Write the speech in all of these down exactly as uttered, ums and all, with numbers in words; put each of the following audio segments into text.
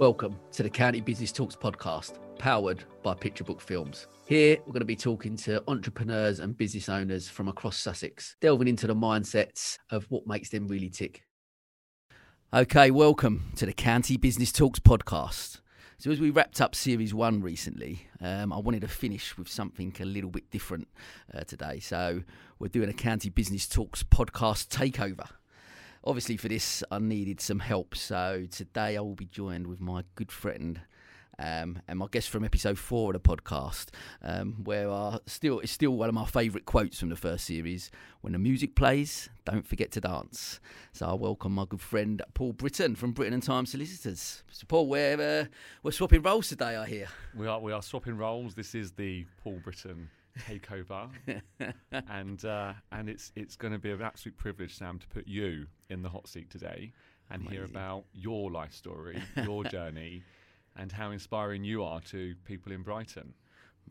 Welcome to the County Business Talks podcast, powered by Picture Book Films. Here, we're going to be talking to entrepreneurs and business owners from across Sussex, delving into the mindsets of what makes them really tick. Okay, welcome to the County Business Talks podcast. So as we wrapped up series one recently, um, I wanted to finish with something a little bit different uh, today. So we're doing a County Business Talks podcast takeover. Obviously for this, I needed some help. So today I will be joined with my good friend um, and my guest from episode four of the podcast, um, where I still it's still one of my favourite quotes from the first series. When the music plays, don't forget to dance. So I welcome my good friend Paul Britton from Britton and Time Solicitors. So Paul, we're, uh, we're swapping roles today, I hear. We are, we are swapping roles. This is the Paul Britton takeover, and uh, and it's it's going to be an absolute privilege, Sam, to put you in the hot seat today and Amazing. Hear about your life story, your journey, and how inspiring you are to people in Brighton.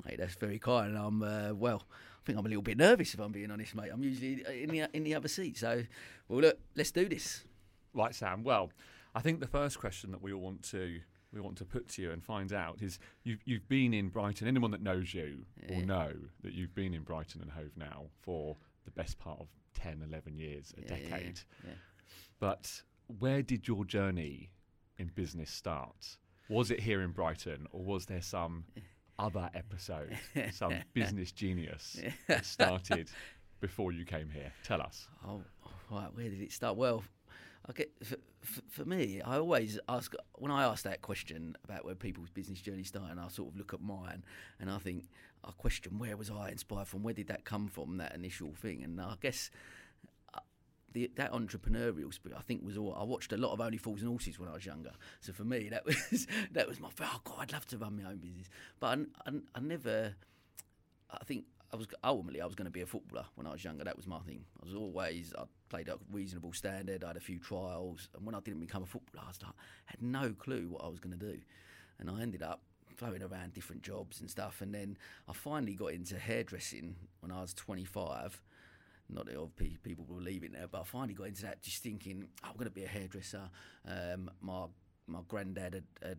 Mate, that's very kind. I'm uh, well. I think I'm a little bit nervous, if I'm being honest, mate. I'm usually in the in the other seat. So, well, look, let's do this. Right, Sam. Well, I think the first question that we all want to we want to put to you and find out is you've, you've been in Brighton. Anyone that knows you yeah. will know that you've been in Brighton and Hove now for the best part of ten, eleven years, a yeah, decade. Yeah, yeah. But where did your journey in business start? Was it here in Brighton, or was there some other episode, some business genius that started before you came here? Tell us. Oh, right, where did it start? Well, I get, for, for me, I always ask, when I ask that question about where people's business journey started, and I sort of look at mine and I think, I question, where was I inspired from? Where did that come from, that initial thing? And I guess uh, the, that entrepreneurial spirit, I think, was all, I watched a lot of Only Fools and Horses when I was younger. So for me, that was that was my, oh God, I'd love to run my own business. But I, I, I never, I think, I was ultimately I was going to be a footballer when I was younger. That was my thing. I was always I played at reasonable standard. I had a few trials, and when I didn't become a footballer, I started, had no clue what I was going to do, and I ended up floating around different jobs and stuff. And then I finally got into hairdressing when I was twenty-five. Not that old pe- people will leave it there, but I finally got into that just thinking, oh, I'm going to be a hairdresser. Um, my my granddad had. had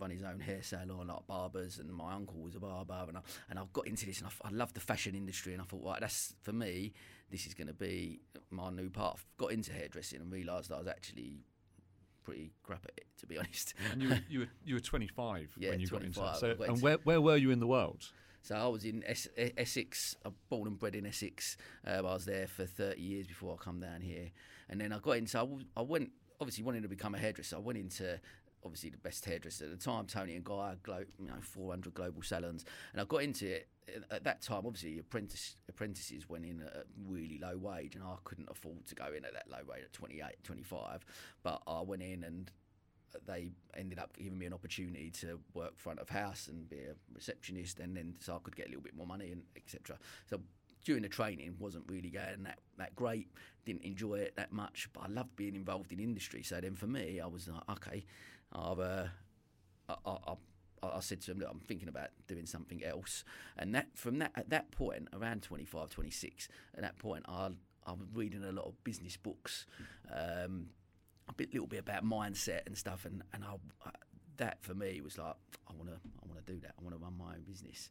run his own hair salon, like barbers, and my uncle was a barber, and I and I got into this, and I, I loved the fashion industry, and I thought, right, that's for me. This is going to be my new path. Got into hairdressing and realised I was actually pretty crap at it, to be honest. And you were you were, you were twenty-five yeah, when you got into it. So, and into where where were you in the world? So I was in es- Essex. I'm born and bred in Essex. Uh, I was there for thirty years before I come down here, and then I got into. I, w- I went obviously wanting to become a hairdresser. I went into obviously the best hairdresser at the time, Toni and Guy, glo- you know, four hundred global salons. And I got into it at that time. Obviously, apprentice, apprentices went in at a really low wage, and I couldn't afford to go in at that low rate at twenty-eight, twenty-five. But I went in, and they ended up giving me an opportunity to work front of house and be a receptionist, and then so I could get a little bit more money, and et cetera. So during the training, wasn't really going that, that great, didn't enjoy it that much, but I loved being involved in industry. So then for me, I was like, okay, I've, uh, I, I, I, I said to him, look, I'm thinking about doing something else. And that from that at that point, around twenty-five, twenty-six, at that point, I, I was reading a lot of business books, um, a bit, little bit about mindset and stuff. And, and I, I, that for me was like, I want to I want to do that. I want to run my own business.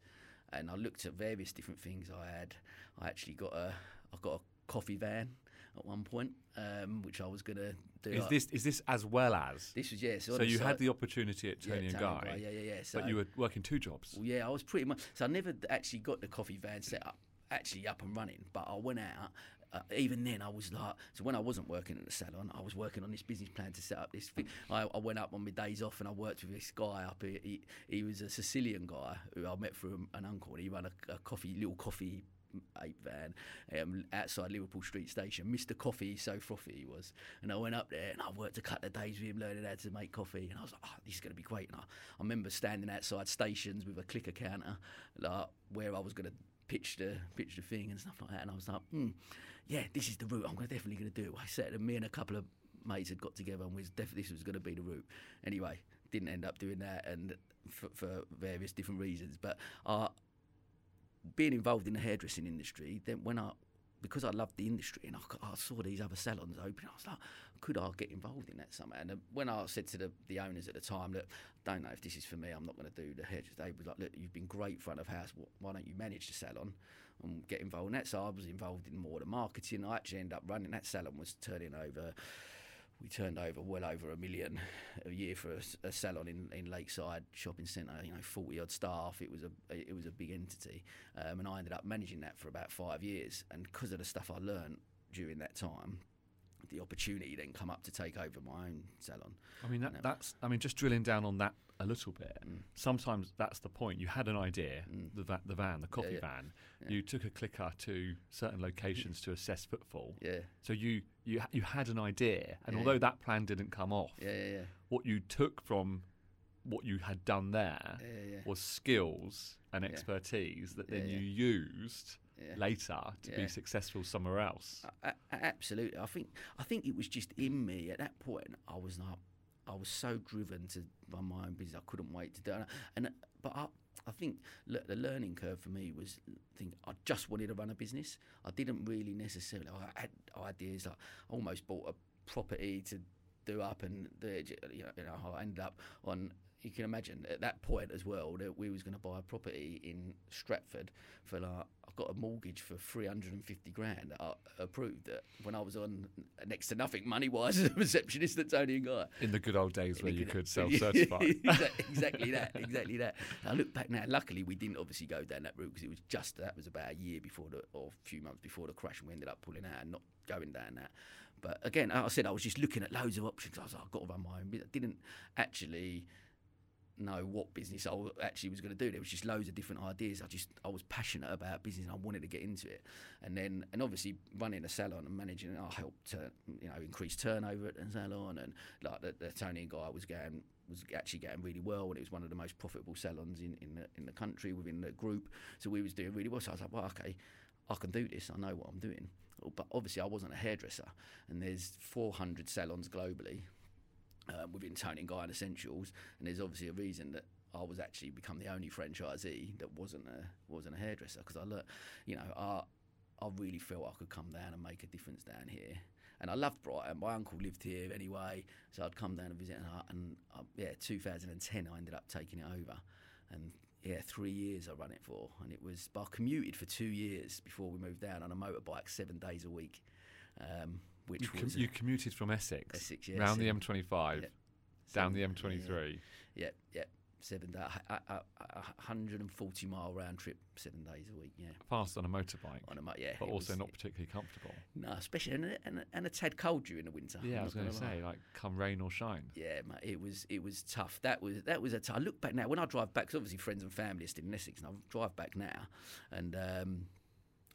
And I looked at various different things I had. I actually got a, I got a coffee van at one point, um, which I was gonna do. Is like this is this as well as this was yeah. So, so you had the opportunity at Toni yeah, and Guy, right, yeah, yeah, yeah. So, but you were working two jobs. Well, yeah, I was pretty much. So I never actually got the coffee van set up, actually up and running. But I went out. Uh, even then, I was like, so when I wasn't working at the salon, I was working on this business plan to set up this thing. I, I went up on my days off, and I worked with this guy up here. He, he was a Sicilian guy who I met through an uncle, and he ran a, a coffee, little coffee ape van um, outside Liverpool Street Station. Mister Coffee, so frothy he was. And I went up there, and I worked a couple of days with him, learning how to make coffee. And I was like, oh, this is going to be great. And I, I remember standing outside stations with a clicker counter, like where I was going to pitch the pitch the thing and stuff like that. And I was like, hmm, yeah, this is the route. I'm gonna, definitely going to do it. I said, and me and a couple of mates had got together, and was def- this was going to be the route. Anyway, didn't end up doing that, and f- for various different reasons. But uh, being involved in the hairdressing industry, then when I because I loved the industry and I, I saw these other salons open, I was like, could I get involved in that somehow? And when I said to the, the owners at the time, look, I don't know if this is for me, I'm not going to do the hedges, they were like, look, you've been great front of house, why don't you manage the salon and get involved in that? So I was involved in more of the marketing. I actually ended up running that salon, was turning over, we turned over well over a million a year for a, a salon in, in Lakeside Shopping Centre, you know, forty odd staff. It was a it was a big entity. Um, and I ended up managing that for about five years. And because of the stuff I learned during that time, the opportunity then come up to take over my own salon. I mean, that, that's, I mean, just drilling down on that a little bit, mm. sometimes that's the point. You had an idea, mm. the, va- the van, the coffee yeah, yeah. van, yeah. you took a clicker to certain locations to assess footfall. Yeah. So you, you, you had an idea, and yeah. although that plan didn't come off, yeah, yeah, yeah. what you took from what you had done there yeah, yeah, yeah. was skills and expertise yeah. that then yeah, yeah. you used... Yeah. later to yeah. be successful somewhere else. I, I, absolutely. I think I think it was just in me at that point. I was not. I was so driven to run my own business. I couldn't wait to do it. And but I, I think look, the learning curve for me was think I just wanted to run a business. I didn't really necessarily. I had ideas. Like I almost bought a property to do up, and the, you know, I ended up on. You can imagine at that point as well that we was going to buy a property in Stratford for like I got a mortgage for three hundred and fifty grand that I approved that when I was on next to nothing money wise as a receptionist at Toni and Guy. In the good old days in where you could self certify. exactly, exactly that, exactly that. And I look back now. Luckily, we didn't obviously go down that route because it was just that was about a year before the or a few months before the crash, and we ended up pulling out and not going down that. But again, like I said, I was just looking at loads of options. I was like, I've got to run my own business. I didn't actually. know what business I actually was going to do. There was just loads of different ideas. I just I was passionate about business and I wanted to get into it. And then and obviously running a salon and managing, I helped to you know increase turnover at the salon, and like the, the Toni and Guy was going was actually getting really well, and it was one of the most profitable salons in in the, in the country within the group. So we was doing really well. So I was like, well, okay, I can do this. I know what I'm doing. But obviously I wasn't a hairdresser, and there's four hundred salons globally. Uh, within Toni and Guy and Essentials, and there's obviously a reason that I was actually become the only franchisee that wasn't a wasn't a hairdresser, because I look, you know, I I really felt I could come down and make a difference down here, and I loved Brighton. My uncle lived here anyway, so I'd come down and visit, and, I, and I, yeah, two thousand ten I ended up taking it over, and. Yeah, three years I ran it for, and it was. But I commuted for two years before we moved down on a motorbike, seven days a week, um, which you com- was you commuted from Essex, Essex, yeah, round seven, the M twenty-five, yeah, down seven, the M twenty-three. Yeah, yeah, yeah seven day, a, a, a one hundred forty mile round trip, seven days a week. Yeah, fast on a motorbike, on a mo- yeah, but also was, not particularly comfortable. No, especially and and, and a tad cold during the winter. Yeah, I'm I was going to say, like, come rain or shine. Yeah, mate, it was it was tough. That was that was a tough. I look back now when I drive back, because obviously friends and family are still in Essex, and I drive back now, and. Um,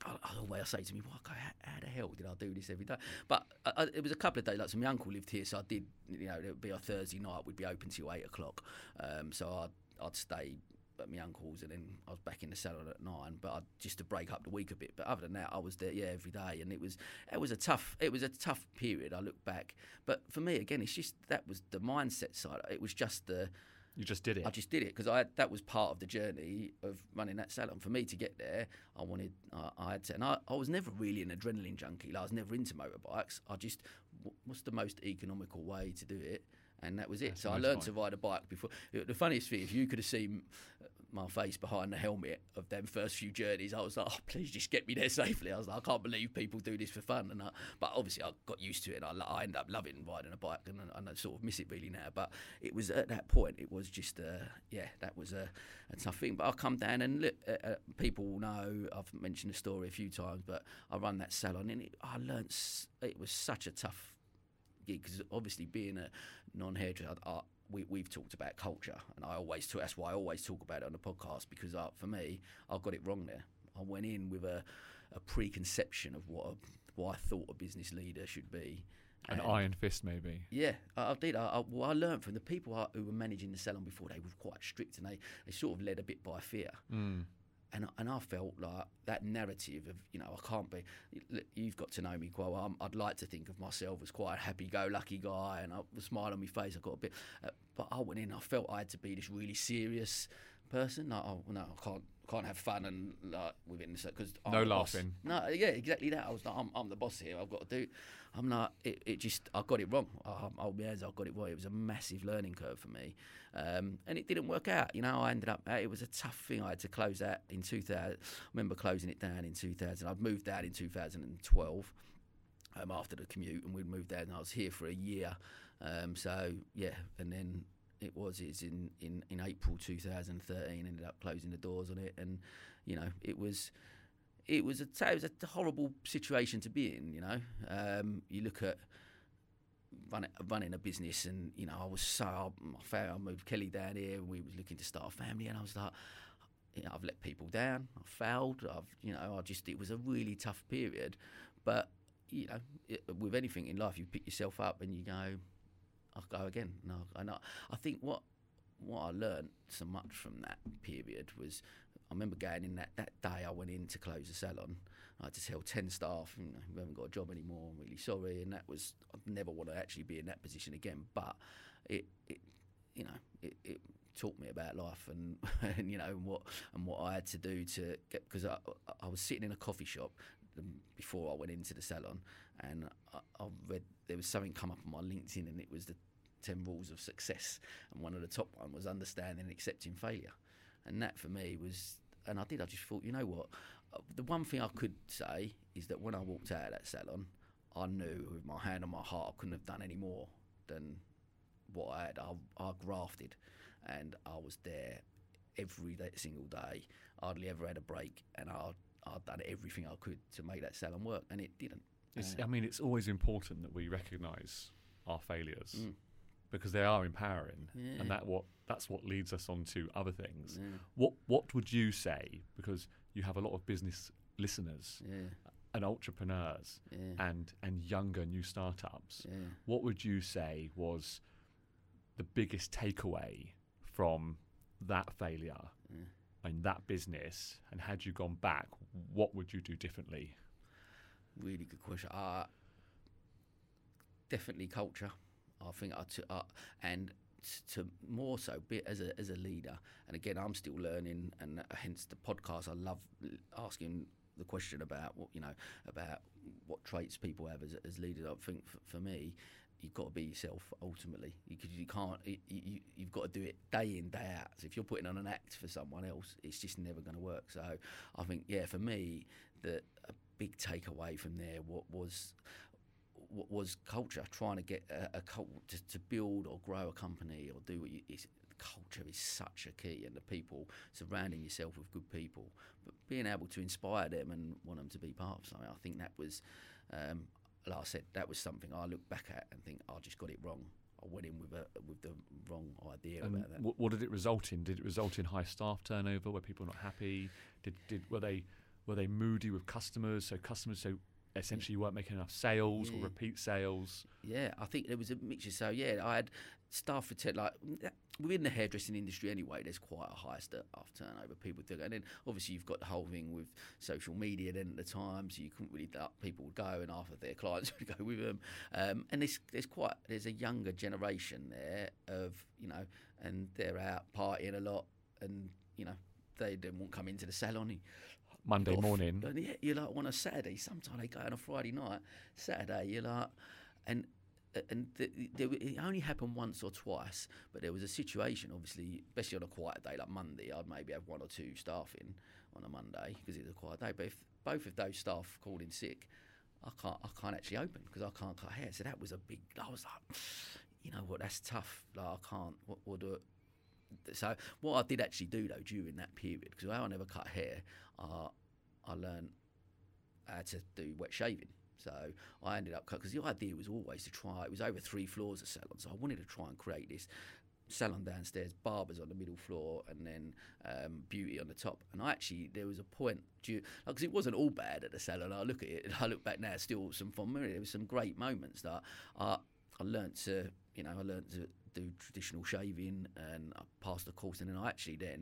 I always say to me, well, how, how the hell did I do this every day? But I, I, it was a couple of days, like, so my uncle lived here, so I did, you know, it would be a Thursday night, we'd be open till eight o'clock, um, so I'd, I'd stay at my uncle's, and then I was back in the salon at nine, but I'd, just to break up the week a bit, but other than that, I was there, yeah, every day, and it was it was a tough, it was a tough period, I look back, but for me, again, it's just, that was the mindset side, it was just the... You just did it. I just did it because I had, that was part of the journey of running that salon. For me to get there, I wanted, I, I had to, and I, I was never really an adrenaline junkie. Like, I was never into motorbikes. I just, what's the most economical way to do it? And that was it. That's so I learned bike. to ride a bike before. The funniest thing, if you could have seen my face behind the helmet of them first few journeys, I was like, oh, please just get me there safely. I was like, I can't believe people do this for fun. And I, But obviously I got used to it, and I, I ended up loving riding a bike, and I, and I sort of miss it really now. But it was at that point, it was just, a, yeah, that was a, a tough thing. But I come down and look, uh, uh, people will know, I've mentioned the story a few times, but I run that salon, and it, I learned, it was such a tough because obviously being a non-hairdresser, I, I, we, we've talked about culture, and I always talk, that's why I always talk about it on the podcast, because I, for me, I got it wrong there. I went in with a, a preconception of what, a, what I thought a business leader should be. An and, iron fist, maybe. Yeah, I, I did. I, I, well, I learned from the people I, who were managing the salon before, they were quite strict, and they, they sort of led a bit by fear. Mm. And and I felt like that narrative of, you know, I can't be, you've got to know me quite well. I'm, I'd like to think of myself as quite a happy-go-lucky guy, and I was smiling on my face. I got a bit, uh, but I went in, I felt I had to be this really serious person. Like, oh, no, I can't can't have fun and like within this because no laughing. Boss. No, yeah, exactly that. I was like, I'm, I'm the boss here. I've got to do. I'm not. It, it just I got it wrong. I, I, yeah, I got it wrong. It was a massive learning curve for me, um, and it didn't work out. You know, I ended up. It was a tough thing. I had to close that in two thousand. I remember closing it down in two thousand. I'd moved out in two thousand twelve. Um, after the commute, and we'd moved out, and I was here for a year. Um, so yeah, and then it was it's in, in, in April two thousand thirteen. Ended up closing the doors on it, and you know it was it was a it was a horrible situation to be in. You know, um, you look at run, running a business, and you know I was so my family. I moved Kelly down here, and we were looking to start a family, and I was like. You know, I've let people down. I failed. I've, you know, I just it was a really tough period. But you know, it, with anything in life, you pick yourself up and you go, I'll go again. And I, and I, I think what what I learned so much from that period was, I remember going in that, that day I went in to close the salon. I had to tell ten staff, you know, we haven't got a job anymore. I'm really sorry. And that was I'd never want to actually be in that position again. But it, it you know, it. it taught me about life and, and you know and what and what I had to do to get because I, I was sitting in a coffee shop before I went into the salon and I, I read there was something come up on my LinkedIn and it was the ten rules of success and one of the top one was understanding and accepting failure and that for me was and I did I just thought you know what the one thing I could say is that when I walked out of that salon I knew with my hand on my heart I couldn't have done any more than what I had I, I grafted. And I was there every day, single day. Hardly ever had a break, and I'd I'd done everything I could to make that salon work, and it didn't. It's, uh, I mean, it's always important that we recognise our failures mm. because they are empowering, yeah. and that what that's what leads us on to other things. Yeah. What What would you say? Because you have a lot of business listeners yeah. and entrepreneurs yeah. and and younger new startups. Yeah. What would you say was the biggest takeaway from that failure yeah. and that business, and had you gone back, what would you do differently? Really good question. Uh, definitely culture. I think I t- uh, and t- to more so be as a as a leader. And again, I'm still learning, and hence the podcast. I love asking the question about what you know about what traits people have as as leaders. I think f- for me. You've got to be yourself ultimately. You, you can't. You, you, you've got to do it day in, day out. So if you're putting on an act for someone else, it's just never going to work. So I think, yeah, for me, the a big takeaway from there what was what was culture. Trying to get a, a cult to, to build or grow a company or do what you. It's, culture is such a key, and the people surrounding yourself with good people, but being able to inspire them and want them to be part of something. I think that was. Um, Like I said, that was something I look back at and think, I oh, just got it wrong. I went in with a, with the wrong idea and about that. W- what did it result in? Did it result in high staff turnover? Were people not happy? Did did were they were they moody with customers? So customers, so essentially, you weren't making enough sales yeah. or repeat sales. Yeah, I think there was a mixture. So yeah, I had staff return like within the hairdressing industry anyway. There's quite a high staff turnover. People do, and then obviously you've got the whole thing with social media. Then at the time, so you couldn't really. People would go, and half of their clients would go with them. Um, and there's there's quite there's a younger generation there of you know, and they're out partying a lot, and you know they then won't come into the salon. Monday morning. Yeah, you're like on a Saturday. Sometimes they go on a Friday night. Saturday, you're like, and and th- th- it only happened once or twice. But there was a situation, obviously, especially on a quiet day like Monday. I'd maybe have one or two staff in on a Monday because it's a quiet day. But if both of those staff called in sick, I can't I can't actually open because I can't cut hair. So that was a big. I was like, you know what, that's tough. Like I can't. What we'll do it. So what I did actually do though during that period, because I never cut hair, uh, I learned how to do wet shaving. So I ended up cut because the idea was always to try. It was over three floors of salon, so I wanted to try and create this salon downstairs, barbers on the middle floor, and then um, beauty on the top. And I actually there was a point due because it wasn't all bad at the salon. I look at it and I look back now, still some fond memory. There were some great moments that I, I learned to, you know, I learned to. do traditional shaving, and I passed the course, and then I actually then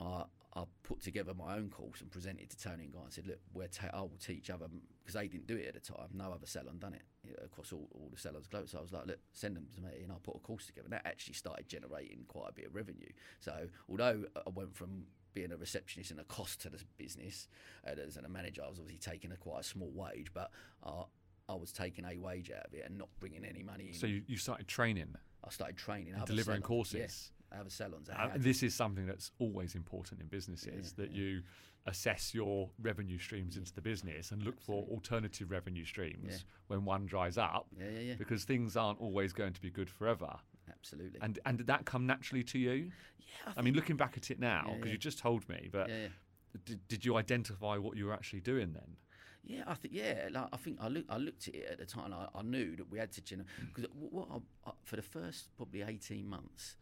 I I put together my own course and presented to Toni and Guy and said, look, we're ta- I will teach other, because they didn't do it at the time, no other salon done it, you know, across all, all the salons global. So I was like, look, send them to me, and I'll put a course together, and that actually started generating quite a bit of revenue. So although I went from being a receptionist and a cost to the business, and as a manager, I was obviously taking a quite a small wage, but uh, I was taking a wage out of it and not bringing any money in. So you, you started training? I started training. And delivering salons, courses? Yeah. I have a salons. I have. And this is something that's always important in businesses, yeah, that yeah. you assess your revenue streams yeah. into the business and look Absolutely. for alternative revenue streams yeah. when one dries up, yeah, yeah, yeah. because things aren't always going to be good forever. Absolutely. And and did that come naturally to you? Yeah. I, I mean, looking back at it now, because yeah, yeah. you just told me, but yeah, yeah. Did, did you identify what you were actually doing then? Yeah, I think yeah. Like, I think I looked. I looked at it at the time. And I, I knew that we had to, you know, because what I, I, for the first probably eighteen months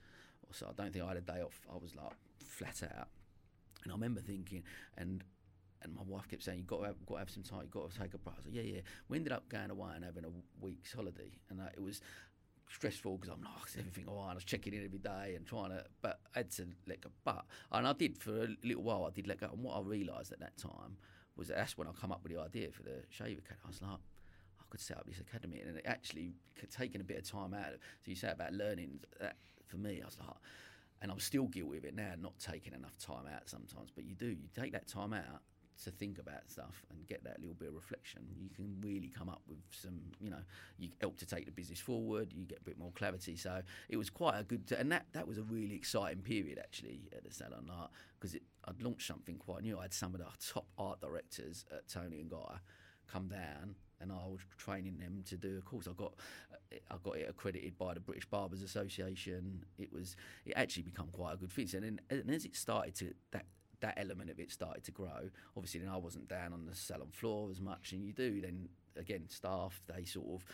or so, I don't think I had a day off. I was like flat out, and I remember thinking, and and my wife kept saying, "You got to have, got to have some time. You got to take a break." I was like, "Yeah, yeah." We ended up going away and having a week's holiday, and uh, it was stressful because I'm like, oh, is everything all right? I was checking in every day and trying to, but I had to let go. But and I did for a little while. I did let go, and what I realised at that time was that that's when I come up with the idea for the Shave Academy. I was like, I could set up this academy, and it actually taking a bit of time out of it. So you say about learning, that for me, I was like, and I'm still guilty of it now, not taking enough time out sometimes, but you do, you take that time out to think about stuff and get that little bit of reflection. You can really come up with some, you know, you help to take the business forward, you get a bit more clarity. So it was quite a good, and that, that was a really exciting period actually at the salon, like, because I'd launched something quite new. I had some of the top art directors at Toni and Guy come down, and I was training them to do a course. I got I got it accredited by the British Barbers Association. It was, it actually become quite a good fit. And then and as it started to, that that element of it started to grow. Obviously, then I wasn't down on the salon floor as much, and you do then again staff, they sort of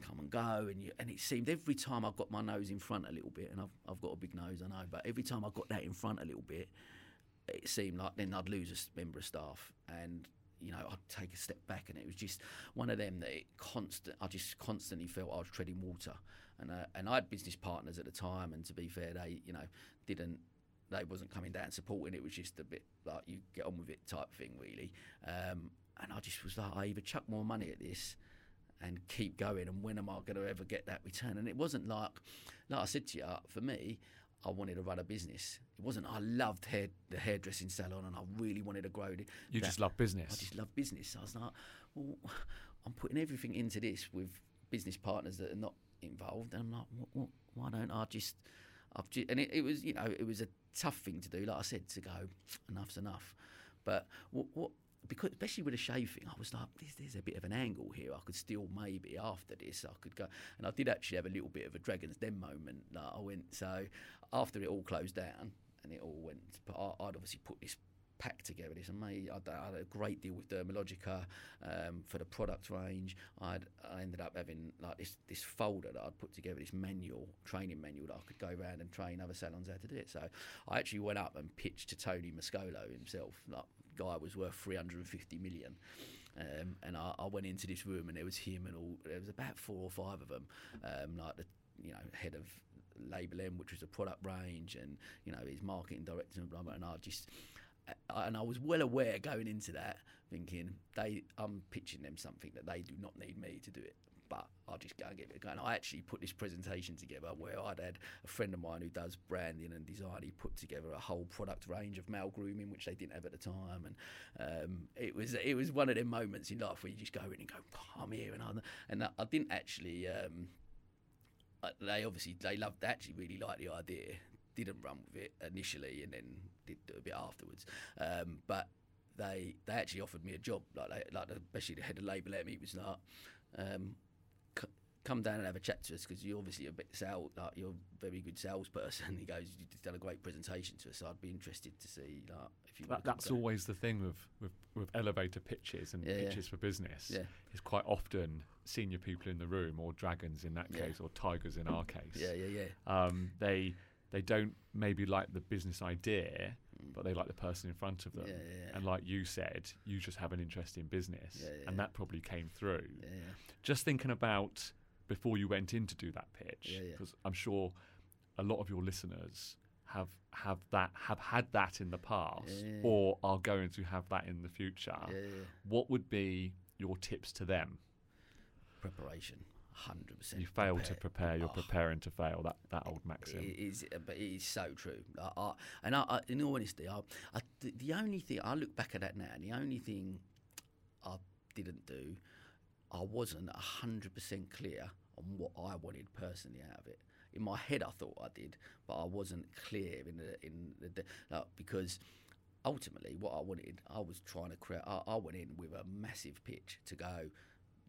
come and go, and you, and it seemed every time I got my nose in front a little bit, and I've I've got a big nose, I know, but every time I got that in front a little bit, it seemed like then I'd lose a member of staff, and you know, I'd take a step back, and it was just one of them that it constant. I just constantly felt I was treading water, and uh, and I had business partners at the time, and to be fair, they you know didn't. They wasn't coming down and supporting. It was just a bit like you get on with it type thing, really. Um, and I just was like, I either chuck more money at this and keep going, and when am I going to ever get that return? And it wasn't like, like I said to you, for me, I wanted to run a business. It wasn't, I loved hair, the hairdressing salon, and I really wanted to grow it. You that, just love business. I just love business. I was like, well, I'm putting everything into this with business partners that are not involved. And I'm like, what, what, why don't I just... I've just, and it, it was, you know, it was a tough thing to do. Like I said, to go, enough's enough. But what, what because especially with a shave thing, I was like, there's, there's a bit of an angle here. I could still maybe after this, I could go. And I did actually have a little bit of a Dragon's Den moment. Like I went, so after it all closed down and it all went, but I, I'd obviously put this pack together. This and made, I, I had a great deal with Dermalogica um, for the product range. I'd, I ended up having like this this folder that I'd put together, this manual, training manual that I could go around and train other salons how to do it. So I actually went up and pitched to Toni Mascolo himself. Like, guy was worth three hundred fifty million, um, and I, I went into this room and there was him and all. There was about four or five of them, um, like the you know head of Label M, which was a product range, and you know his marketing director and blah blah. And I just And I was well aware going into that, thinking they, I'm pitching them something that they do not need me to do it, but I'll just go and give it a go. And I actually put this presentation together where I'd had a friend of mine who does branding and design. He put together a whole product range of male grooming, which they didn't have at the time. And um, it was it was one of them moments in life where you just go in and go, oh, I'm here, and I'm, and I didn't actually. Um, they obviously they loved they actually really liked the idea. Didn't run with it initially, and then did do a bit afterwards. Um, but they they actually offered me a job, like they, like especially the head of Label M. He was like, um, c- "Come down and have a chat to us, because you're obviously a bit sales, like you're a very good salesperson." He goes, "You've done a great presentation to us. So I'd be interested to see like if you." That, that's down. Always the thing with, with, with elevator pitches and yeah, pitches yeah. for business. Yeah. It's quite often senior people in the room, or dragons in that case, yeah. or tigers in our case. Yeah, yeah, yeah. Um, they. They don't maybe like the business idea, but they like the person in front of them. Yeah, yeah, yeah. And like you said, you just have an interest in business, yeah, yeah, and that probably came through. Yeah, yeah. Just thinking about before you went in to do that pitch, because yeah, yeah. I'm sure a lot of your listeners have have that have had that in the past, yeah, yeah, yeah. or are going to have that in the future. Yeah, yeah. What would be your tips to them? Preparation. one hundred percent. You fail prepared. to prepare, you're oh, preparing to fail, that, that old maxim. It is, but it is so true. I, I, and I, I, in all honesty, I, I, the, the only thing, I look back at that now, the only thing I didn't do, I wasn't one hundred percent clear on what I wanted personally out of it. In my head, I thought I did, but I wasn't clear in the, in the, like, because ultimately what I wanted, I was trying to create, I, I went in with a massive pitch to go,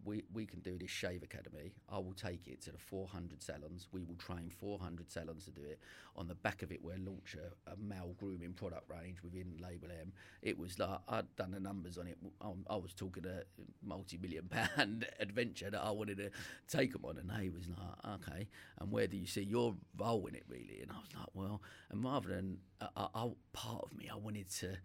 We we can do this shave academy. I will take it to the four hundred salons. We will train four hundred salons to do it. On the back of it, we'll launch a, a male grooming product range within Label M. It was like, I'd done the numbers on it. I, I was talking a multi-million pound adventure that I wanted to take them on. And they was like, okay, and where do you see your role in it, really? And I was like, well, and rather than, I, I, I, part of me, I wanted to,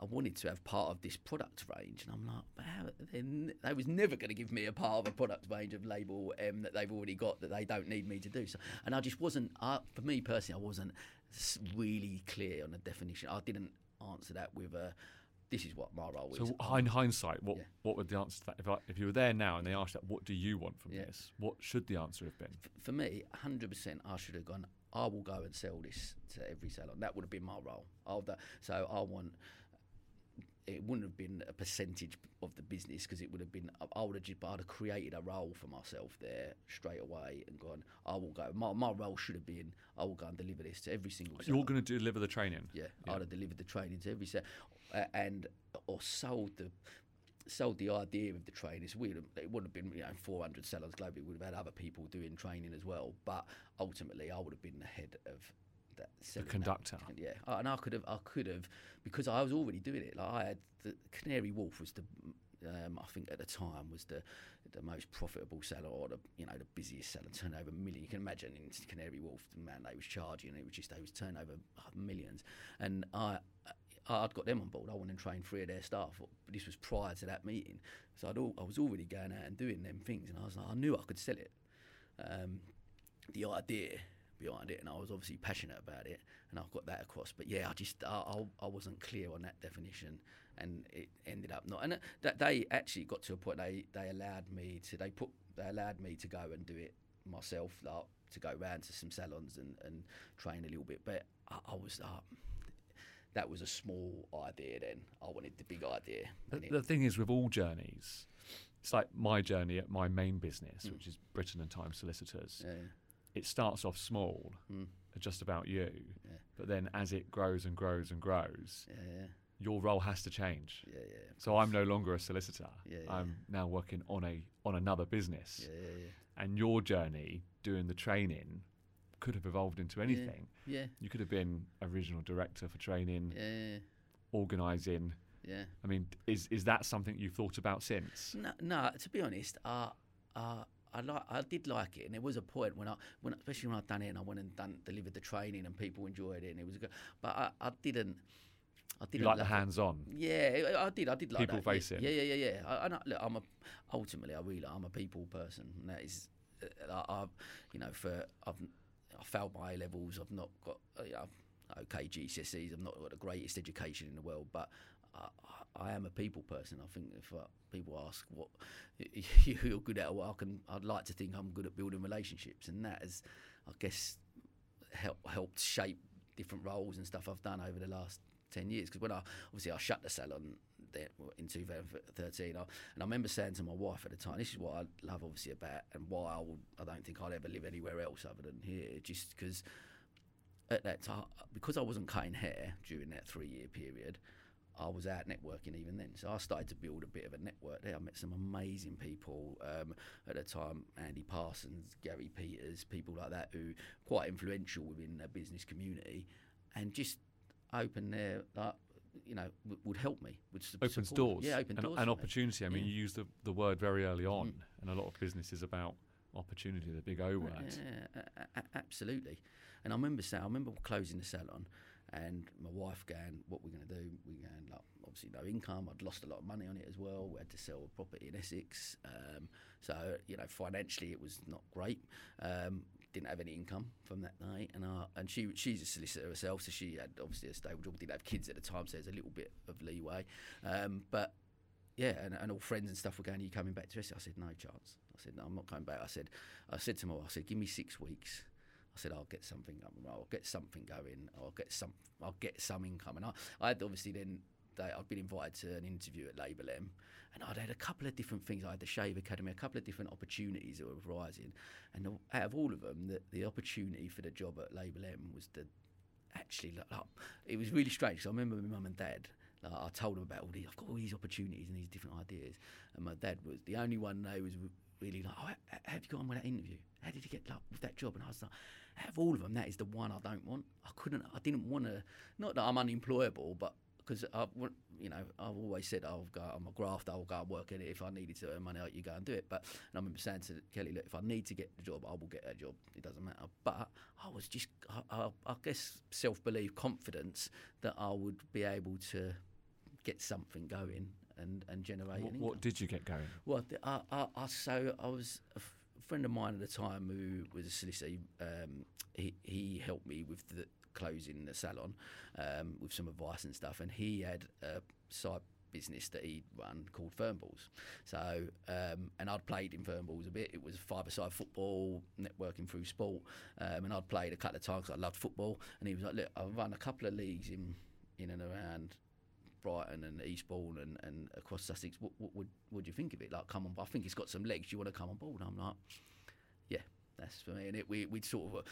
I wanted to have part of this product range, and I'm like, but how, then they was never going to give me a part of a product range of Label M that they've already got that they don't need me to do. So, and I just wasn't, I, for me personally, I wasn't really clear on the definition. I didn't answer that with a, this is what my role so is. So in hindsight, what yeah. what would the answer to that, if, I, if you were there now and they asked that, what do you want from yeah. this? What should the answer have been? For me, one hundred percent I should have gone, I will go and sell this to every salon. That would have been my role. I'll, so I want... It wouldn't have been a percentage of the business because it would have been, I would have just, I'd have created a role for myself there straight away and gone, I will go, my my role should have been, I will go and deliver this to every single You're seller. going to deliver the training? Yeah, yeah, I'd have delivered the training to every seller uh, and, or sold the, sold the idea of the training. It wouldn't have been, you know, four hundred sellers globally, we would have had other people doing training as well, but ultimately I would have been the head of That the conductor that, yeah and I could have I could have because I was already doing it. Like I had the Canary Wharf was the um, I think at the time was the the most profitable seller, or the, you know, the busiest seller, turned over a million. You can imagine in Canary Wharf the man they was charging, it was just they was turning over millions, and I I'd got them on board. I wanted to train three of their staff. This was prior to that meeting, so I'd all, I was already going out and doing them things, and I was like, I knew I could sell it, um, the idea behind it, and I was obviously passionate about it, and I've got that across. But yeah, I just I, I, I wasn't clear on that definition, and it ended up not. And that they actually got to a point they they allowed me to they put they allowed me to go and do it myself, like to go round to some salons and, and train a little bit. But I, I was uh, that was a small idea then. I wanted the big idea. The, it, the thing is, with all journeys, it's like my journey at my main business, mm. which is Britton and Time Solicitors. Yeah. It starts off small, mm. just about you, yeah. but then as it grows and grows and grows, yeah, yeah. your role has to change. Yeah, yeah, so I'm no longer a solicitor. Yeah, yeah. I'm now working on a on another business. Yeah, yeah, yeah. And your journey doing the training could have evolved into anything. Yeah, yeah. You could have been a regional director for training, yeah, yeah, yeah. organising. Yeah. I mean, is is that something you've thought about since? No, no. To be honest, uh, uh I like, I did like it, and there was a point when I, when especially when I'd done it, and I went and done delivered the training, and people enjoyed it, and it was good. But I, I didn't, I didn't you like, like the hands-on. Yeah, I did. I did like people that. Face it. Yeah, yeah, yeah, yeah. I, I, look, I'm a ultimately, I really, I'm a people person, and that is, I, I've, you know, for I've, I failed my A levels. I've not got, you know, okay G C S Es. I've not got the greatest education in the world, but. I, I am a people person. I think if I, people ask what you're good at, well, I can, I'd like to think I'm good at building relationships, and that has, I guess, help, helped shape different roles and stuff I've done over the last ten years. Because when I, obviously I shut the salon in two thousand thirteen, I, and I remember saying to my wife at the time, this is what I love obviously about, and why I, would, I don't think I'll ever live anywhere else other than here, just because at that time, because I wasn't cutting hair during that three year period, I was out networking even then, so I started to build a bit of a network there. I met some amazing people um, at the time, Andy Parsons, Gary Peters, people like that who quite influential within the business community, and just open their, like, you know, w- would help me. Would su- Opens support doors. Me. Yeah, open doors. An, an opportunity. Me. I mean, yeah. you used the, the word very early on, mm. and a lot of business is about opportunity, the big O word. Yeah, a- a- absolutely. And I remember saying, I remember closing the salon. And my wife going, what we're going to do? We're going, like, obviously no income. I'd lost a lot of money on it as well. We had to sell a property in Essex. Um, so, you know, financially it was not great. Um, didn't have any income from that night. And I, and she she's a solicitor herself, so she had obviously a stable job. Didn't have kids at the time, so there's a little bit of leeway. Um, but yeah, and, and all friends and stuff were going, are you coming back to Essex? I said, no chance. I said, no, I'm not coming back. I said, I said to him, I said, give me six weeks. I said, I'll get something. I'll get something going. I'll get some. I'll get some income. And I, I had obviously then. They, I'd been invited to an interview at Label M, and I'd had a couple of different things. I had the Shave Academy, a couple of different opportunities that were rising, and the, out of all of them, the, the opportunity for the job at Label M was the actually. Like, like, it was really strange because I remember my mum and dad. Like, I told them about all these. I've got all these opportunities and these different ideas, and my dad was the only one they was. Really like, oh, how have you got on with that interview? How did you get like with that job? And I was like, out of all of them, that is the one I don't want. I couldn't, I didn't want to, not that I'm unemployable, but because I, you know, I've always said I'll go, I'm a grafter, I'll go and work at it. If I needed to earn money out, you go and do it. But and I remember saying to Kelly, look, if I need to get the job, I will get that job. It doesn't matter. But I was just, I, I, I guess, self-belief, confidence that I would be able to get something going. And, and generate. What, what did you get going? Well, I, I, I, so I was a f- friend of mine at the time who was a solicitor. Um, he, he helped me with the closing the salon um, with some advice and stuff, and he had a side business that he'd run called Fernballs. So, um, and I'd played in Fernballs a bit. It was five-a-side football, networking through sport, um, and I'd played a couple of times because I loved football. And he was like, "Look, I've run a couple of leagues in in and around." Brighton and Eastbourne and, and across Sussex, what, what, what, what do you think of it? Like, come on, I think it's got some legs. Do you want to come on board? And I'm like, yeah, that's for me. And it, we, we'd sort of,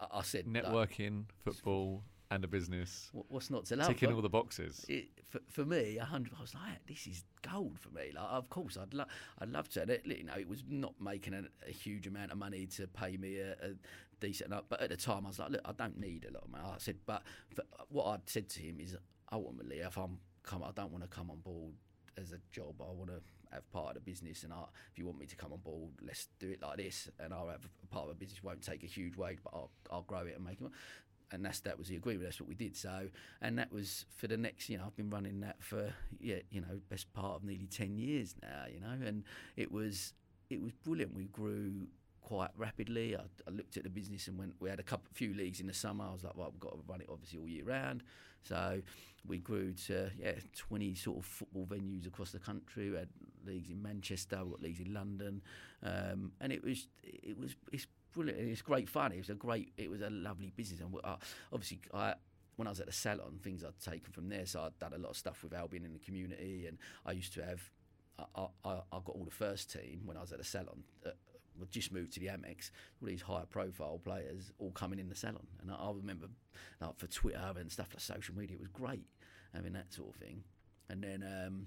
uh, I said... Networking, like, football and a business. What, what's not to love? Ticking all the boxes. It, for, for me, one hundred, I was like, this is gold for me. Like, of course, I'd, lo- I'd love to. And it, you know, it was not making a, a huge amount of money to pay me a, a decent... But at the time, I was like, look, I don't need a lot of money. I said, but for, what I'd said to him is, ultimately, if I'm Come, I don't want to come on board as a job. I want to have part of the business, and I, if you want me to come on board, let's do it like this, and I'll have a part of the business. Won't take a huge wage, but I'll, I'll grow it and make it. And that's that was the agreement. That's what we did. So, and that was for the next. You know, I've been running that for yeah, you know, best part of nearly ten years now. You know, and it was it was brilliant. We grew quite rapidly. I, I looked at the business and went, we had a couple, few leagues in the summer. I was like, well, we've got to run it obviously all year round. So we grew to, yeah, twenty sort of football venues across the country. We had leagues in Manchester, we got leagues in London. Um, and it was, it was, it's brilliant. It's great fun. It was a great, it was a lovely business. And I, obviously I, when I was at the salon, things I'd taken from there. So I'd done a lot of stuff with Albion in the community. And I used to have, I, I, I got all the first team when I was at the salon. Uh, We'd just moved to the Amex, all these high-profile players all coming in the salon. And I, I remember, like, for Twitter and stuff like social media, it was great having that sort of thing. And then, um,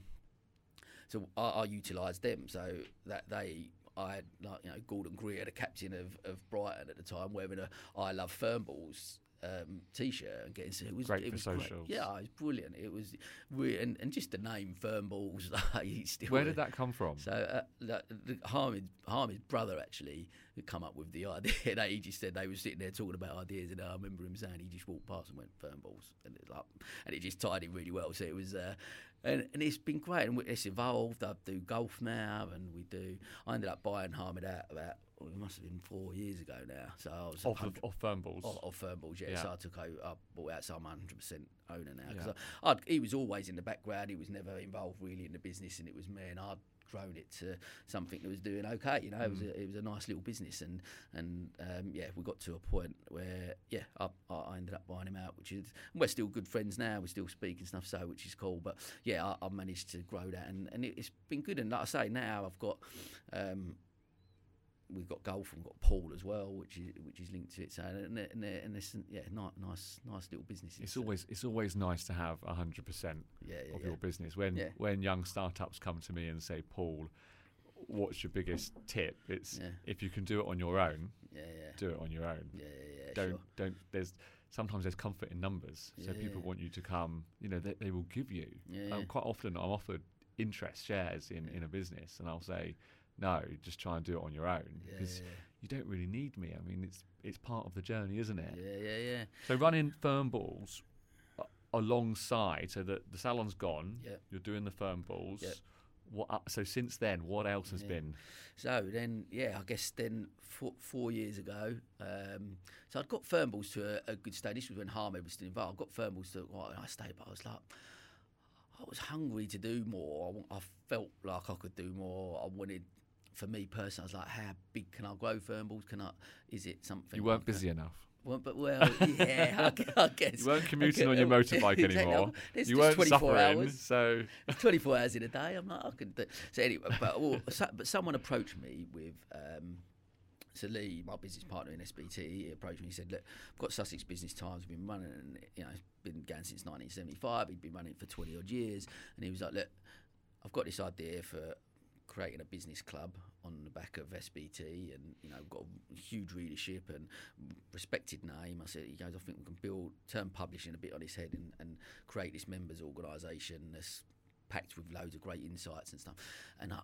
so I, I utilised them. So that they, I had, like, you know, Gordon Greer, the captain of, of Brighton at the time, wearing a I Love Fernballs um, T-shirt and getting so it was great it for was socials. Great. Yeah, it was brilliant. It was weird. and and just the name Fernballs. Like, still Where did that come from? So uh, the, the Harmid, Harmid's brother actually come up with the idea. They, he just said they were sitting there talking about ideas, and I remember him saying he just walked past and went Fernballs, and it like and it just tied in really well. So it was uh, and and it's been great, and it's evolved. I do golf now, and we do. I ended up buying Harmid out about. It must have been four years ago now. So I was off, of, off Fernballs. Off, off Fernballs, yeah. yeah. So I took over, I bought out, so I'm one hundred percent owner now. Because yeah. he was always in the background. He was never involved really in the business, and it was me, and I'd grown it to something that was doing okay. You know, mm. it was a, it was a nice little business, and and um, yeah, we got to a point where yeah, I, I ended up buying him out, which is we're still good friends now. We still speak and stuff, so which is cool. But yeah, I, I managed to grow that, and and it, it's been good. And like I say, now I've got. Um, We've got golf and we've got pool as well, which is which is linked to it. So and and, and this yeah, nice nice little business. It's so. always it's always nice to have a hundred percent of yeah. your business. When yeah. when young startups come to me and say, Paul, what's your biggest tip? It's yeah. if you can do it on your own, yeah, yeah. do it on your own. Yeah, yeah, yeah. Don't sure. don't. There's sometimes there's comfort in numbers. So yeah, people yeah. want you to come. You know they they will give you. Yeah, um, yeah. Quite often I'm offered interest shares in yeah. in a business, and I'll say. No, just try and do it on your own because yeah, yeah, yeah. you don't really need me. I mean, it's it's part of the journey, isn't it? Yeah, yeah, yeah. So running Fernballs alongside, so that the salon's gone, yep. you're doing the Fernballs. Yep. What so since then? What else has yeah. been? So then, yeah, I guess then four, four years ago. Um, so I'd got Fernballs to a, a good stage. This was when Harmid was still involved. I got Fernballs to quite a nice stage, but I was like. I was hungry to do more. I, I felt like I could do more. I wanted, for me personally, I was like, how big can I grow Fernballs? Can I? Is it something? You weren't like busy that? enough. Well, but well, yeah, I, I guess. You weren't commuting on your motorbike anymore. It's you weren't suffering, hours, so... twenty-four hours in a day, I'm like, I could do... So anyway, but, well, so, but someone approached me with... Um, so Lee, my business partner in S B T, he approached me, he said, look, I've got Sussex Business Times, we've been running, and, you know, it's been going since nineteen seventy-five, he'd been running for twenty odd years, and he was like, look, I've got this idea for... creating a business club on the back of S B T, and you know, we've got a huge readership and respected name. I said, he goes, I think we can build, turn publishing a bit on his head and, and create this members organisation that's packed with loads of great insights and stuff, and I,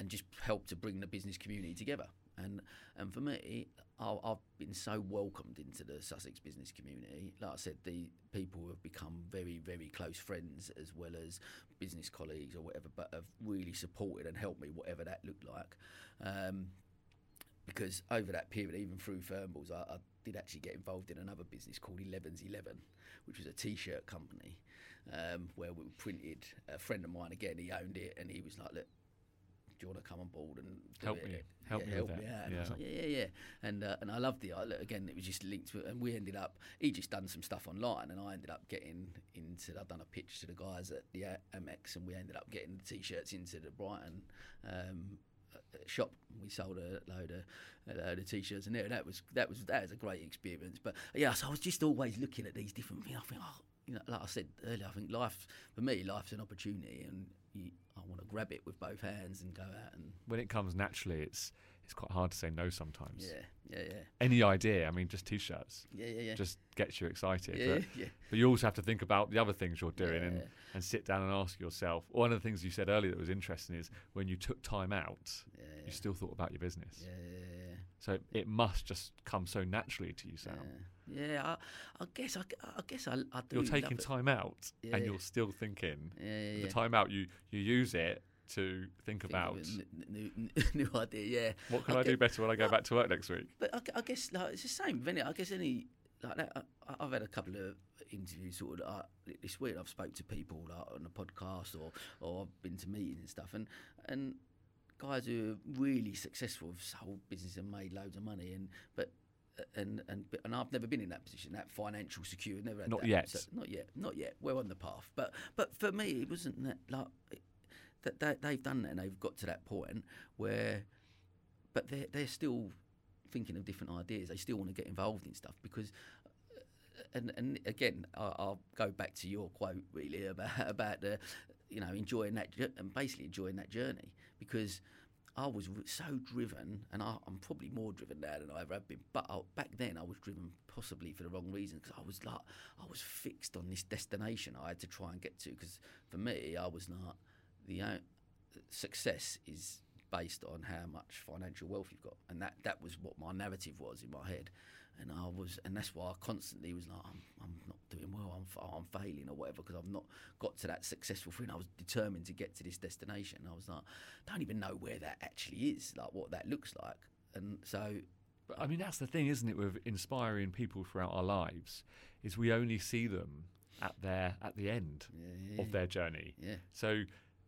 and just help to bring the business community together. And and for me, I, I've been so welcomed into the Sussex business community. Like I said, the people have become very, very close friends as well as business colleagues or whatever, but have really supported and helped me, whatever that looked like. Um, because over that period, even through Fernballs, I, I did actually get involved in another business called Eleven's Eleven, which was a T-shirt company um, where we printed. A friend of mine, again, he owned it, and he was like, look, do you want to come on board and do help it? me? Help yeah, me, help with me that. out. And yeah. I was like, yeah, yeah, yeah. And uh, and I loved it. I, again, it was just linked to it. And we ended up, he just done some stuff online, and I ended up getting into, I'd done a pitch to the guys at the Amex, and we ended up getting the T-shirts into the Brighton um, shop. We sold a load of, a load of T-shirts in there. That was, that was, that was a great experience. But yeah, so I was just always looking at these different things. I think, oh, you know, like I said earlier, I think life, for me, life's an opportunity, and you, I want to grab it with both hands and go out. And when it comes naturally, it's it's quite hard to say no sometimes. Yeah, yeah, yeah. Any idea, I mean, just T-shirts. Yeah, yeah, yeah. Just gets you excited. Yeah, but, yeah. But you also have to think about the other things you're doing, yeah, and, yeah. and sit down and ask yourself. One of the things you said earlier that was interesting is when you took time out, yeah, yeah. you still thought about your business. Yeah, yeah, yeah. So it, it must just come so naturally to you, Sam. Yeah, yeah I, I guess I, I guess I, I do. You're taking time out, yeah, and you're still thinking. Yeah, yeah, yeah. The time out, you, you use it to think, think about n- n- n- new idea. Yeah, what can I, I guess, do better when I go I, back to work next week? But I, I guess like, it's the same, isn't it? I guess any like that. I, I've had a couple of interviews sort of uh, this week. I've spoke to people like, on a podcast, or or I've been to meetings and stuff, and and. guys who are really successful with whole business and made loads of money, and but and and and I've never been in that position, that financial secure, never had not that. Yet, so, not yet, not yet. We're on the path, but but for me, it wasn't that like that, that they've done that and they've got to that point where, but they're they're still thinking of different ideas. They still want to get involved in stuff because. And and again, I'll, I'll go back to your quote really about about the, you know, enjoying that and basically enjoying that journey, because I was so driven, and I, I'm probably more driven now than I ever have been. But I, back then, I was driven possibly for the wrong reason, because I was like I was fixed on this destination I had to try and get to. Because for me, I was not the you know, success is based on how much financial wealth you've got, and that that was what my narrative was in my head. And I was, and that's why I constantly was like, I'm, I'm not doing well, I'm, I'm failing or whatever, because I've not got to that successful thing. I was determined to get to this destination. I was like, I don't even know where that actually is, like what that looks like. And so, but I mean, that's the thing, isn't it, with inspiring people throughout our lives, is we only see them at their at the end yeah, yeah, of their journey. Yeah. So,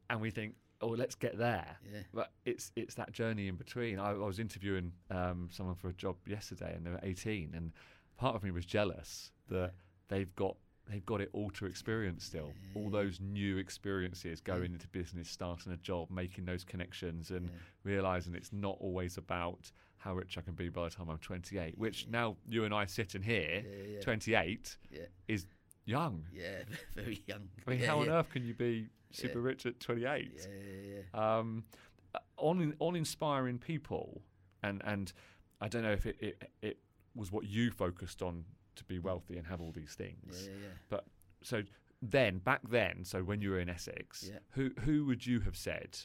and we think, oh, let's get there. Yeah. But it's it's that journey in between. I, I was interviewing um, someone for a job yesterday, and they were eighteen, and part of me was jealous that yeah. they've got they've got it all to experience still. Yeah. All those new experiences, going yeah. into business, starting a job, making those connections, and yeah. realising it's not always about how rich I can be by the time I'm twenty-eight, which yeah. now you and I sitting here, yeah, yeah. twenty-eight, yeah. is young. Yeah, very young. I mean, yeah, how yeah. on earth can you be super yeah. rich at twenty-eight? Yeah, yeah, yeah. Um, on on inspiring people, and and I don't know if it, it it was what you focused on to be wealthy and have all these things. Yeah, yeah, yeah. But so then back then, so when you were in Essex, yeah. who who would you have said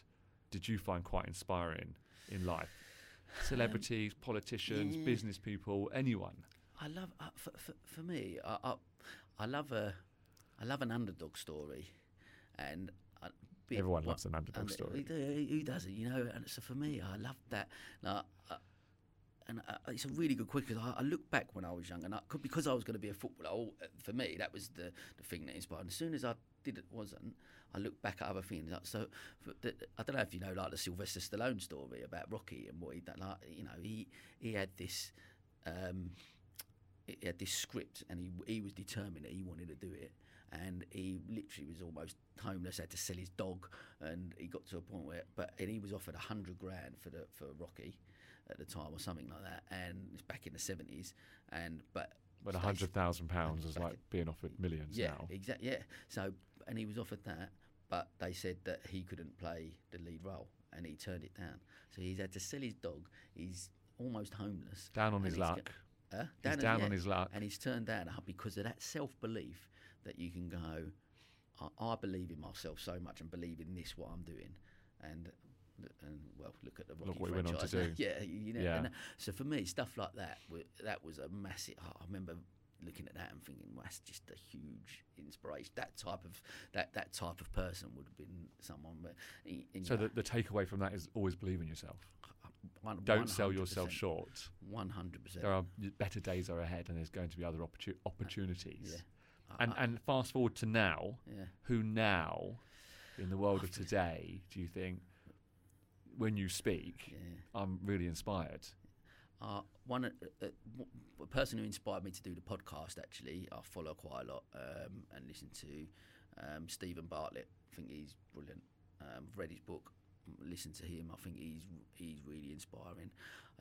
did you find quite inspiring in life? Celebrities, um, politicians, yeah. business people, anyone. I love uh, for, for for me, I, I I love a I love an underdog story. And uh, everyone loves an underdog story. Who doesn't, you know? And so for me, I loved that. Like, uh, and uh, it's a really good question. I, I look back when I was young, and I could, because I was going to be a footballer. For me, that was the, the thing that inspired. And as soon as I did it wasn't, I look back at other things. Like, so the, I don't know if you know, like the Sylvester Stallone story about Rocky and what he done. Like, you know, he he had this. Um, He had this script, and he he was determined that he wanted to do it, and he literally was almost homeless, had to sell his dog, and he got to a point where, but and he was offered a hundred grand for the for Rocky, at the time or something like that, and it's back in the seventies, and but. But a hundred thousand pounds is like being offered millions yeah, now. Yeah, exactly. Yeah, so and he was offered that, but they said that he couldn't play the lead role, and he turned it down. So he's had to sell his dog. He's almost homeless. Down on his luck. Got, Uh, down he's down on his luck, and he's turned down because of that self-belief that you can go, I, I believe in myself so much and believe in this what I'm doing, and and well, look at the Rocky look what franchise. Went on to do. yeah, you know. Yeah. And, uh, so for me, stuff like that, that was a massive. Oh, I remember looking at that and thinking, well, that's just a huge inspiration. That type of that, that type of person would have been someone. But in, in so the, the takeaway from that is always believe in yourself. One, Don't sell yourself short. one hundred percent. There are better days are ahead, and there's going to be other opportun- opportunities. Yeah. I, and I, and fast forward to now. Yeah. Who now, in the world of today, do you think, when you speak, yeah. I'm really inspired? Uh, one uh, a person who inspired me to do the podcast, actually, I follow quite a lot um, and listen to um, Stephen Bartlett. I think he's brilliant. Um, I've read his book. Listen to him. I think he's he's really inspiring.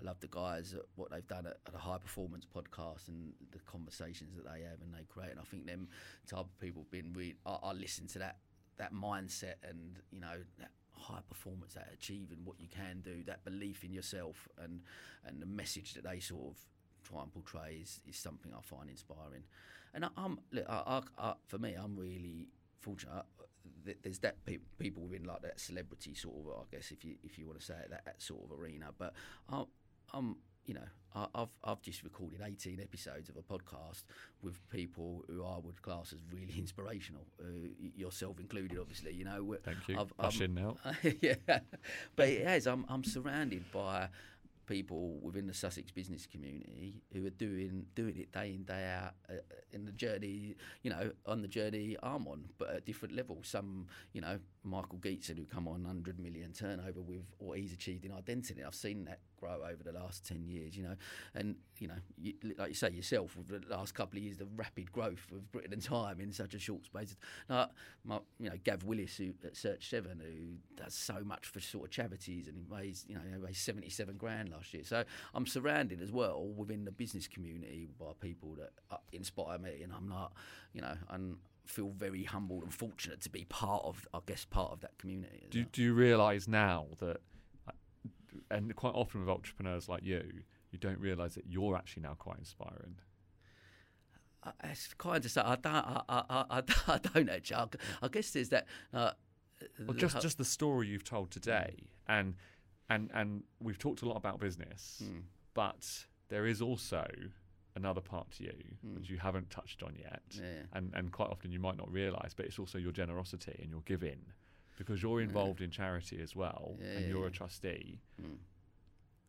I love the guys at what they've done at, at a high performance podcast and the conversations that they have and they create. And I think them type of people have been really. I, I listen to that that mindset and you know that high performance, that achieving what you can do, that belief in yourself, and and the message that they sort of try and portray is, is something I find inspiring. And I, I'm look, I, I, I, for me, I'm really fortunate. There's that pe- people within like that celebrity sort of, I guess if you if you want to say it, that, that sort of arena. But I'm, I'm you know, I, I've I've just recorded eighteen episodes of a podcast with people who I would class as really inspirational, uh, yourself included, obviously. You know, thank you. I've in now. Yeah, but it has. I'm I'm surrounded by people within the Sussex business community who are doing doing it day in day out uh, in the journey, you know, on the journey I'm on, but at different levels. Some, you know, Michael Geatson, who come on one hundred million turnover with what he's achieved in identity. I've seen that grow over the last ten years, you know, and you know, you, like you say yourself, with the last couple of years, the rapid growth of Britton and Time in such a short space. Now, my, you know, Gav Willis who, at Search Seven, who does so much for sort of charities, and he raised, you know, he raised seventy-seven grand last year. So I'm surrounded as well within the business community by people that inspire me, and I'm not, you know, and feel very humbled and fortunate to be part of, I guess, part of that community. Do, well. do you realise now that? And quite often with entrepreneurs like you, you don't realise that you're actually now quite inspiring. Uh, it's kind of I don't. I, I, I, I don't actually. I, I guess there's that. Uh, well, just just the story you've told today, and and and we've talked a lot about business, mm. but there is also another part to you mm. which you haven't touched on yet, yeah. and and quite often you might not realise, but it's also your generosity and your giving. Because you're involved yeah. in charity as well, yeah, and you're yeah. a trustee, mm.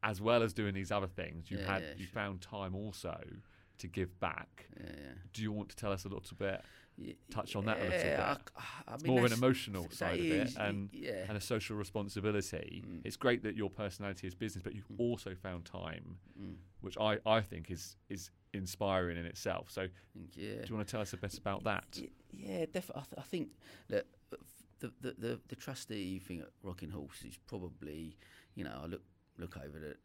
as well as doing these other things, you yeah, had yeah, you sure. found time also to give back. Yeah, yeah. Do you want to tell us a little bit? Touch on that yeah, a little bit. I, I it's mean, more an emotional side is, of it, and yeah. and a social responsibility. Mm. It's great that your personality is business, but you've mm. also found time, mm. which I, I think is is. inspiring in itself. So yeah. do you want to tell us a bit about that? Yeah, definitely. I, th- I think that the, the the the trustee thing at Rocking Horse is probably, you know, I look look over the.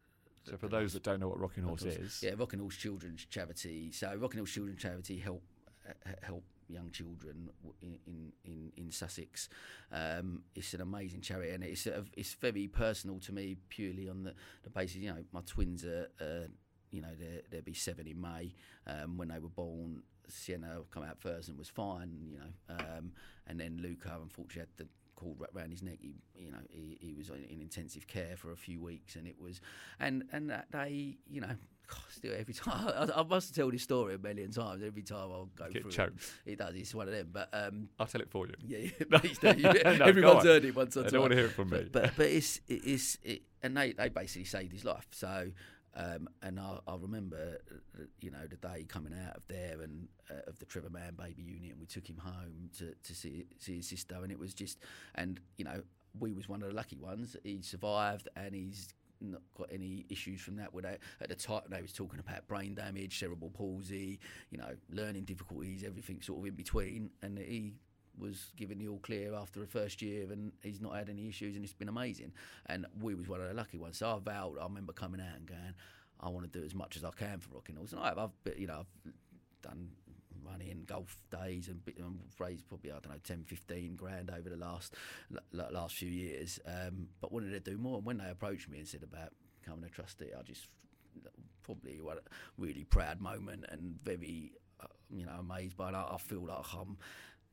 the so for the, those that don't know what Rocking Horse is, yeah, Rocking Horse Children's Charity. So Rocking Horse Children's Charity help uh, help young children in in, in, in Sussex. Um, it's an amazing charity, and it's sort of, it's very personal to me, purely on the, the basis, you know, my twins are. Uh, You know, they'll be seven in May. Um, when they were born, Sienna come out first and was fine, you know. Um, and then Luca, unfortunately, had the cord wrapped around his neck. He, you know, he, he was in intensive care for a few weeks, and it was, and and that day, you know, God, still every time I, I must tell this story a million times. Every time I'll go Get through choked. It, it does. It's one of them. But um, I'll tell it for you. Yeah, yeah. No, everyone's heard it once or twice. They don't want to hear it from me. But but, but it's it's it, and they they basically saved his life. So. Um, and I, I remember, you know, the day coming out of there and uh, of the Trevor Mann baby unit, and we took him home to, to see, see his sister, and it was just, and, you know, we was one of the lucky ones. He survived, and he's not got any issues from that. With that, at the time they was talking about brain damage, cerebral palsy, you know, learning difficulties, everything sort of in between, and he was given the all clear after the first year, and he's not had any issues, and it's been amazing. And we was one of the lucky ones. So I vowed, I remember coming out and going, I want to do as much as I can for Rocking Horse. And I have, I've, you know, I've done running, golf days, and, and raised probably, I don't know, ten, fifteen grand over the last l- last few years. Um, but wanted to do more. And when they approached me and said about becoming a trustee, I just, probably what a really proud moment, and very, uh, you know, amazed by that. I feel like I'm,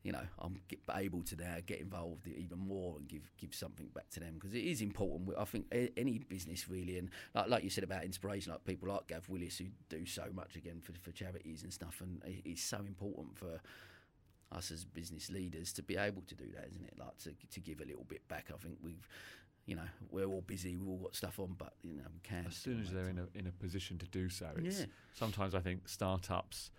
you know, I'm able to now get involved even more and give give something back to them, because it is important. I think any business really, and like, like you said about inspiration, like people like Gav Willis who do so much again for, for charities and stuff, and it's so important for us as business leaders to be able to do that, isn't it? Like to to give a little bit back. I think we've, you know, we're all busy, we've all got stuff on, but, you know, we can. As soon as they're in a, in a position to do so, it's, yeah. Sometimes I think startups,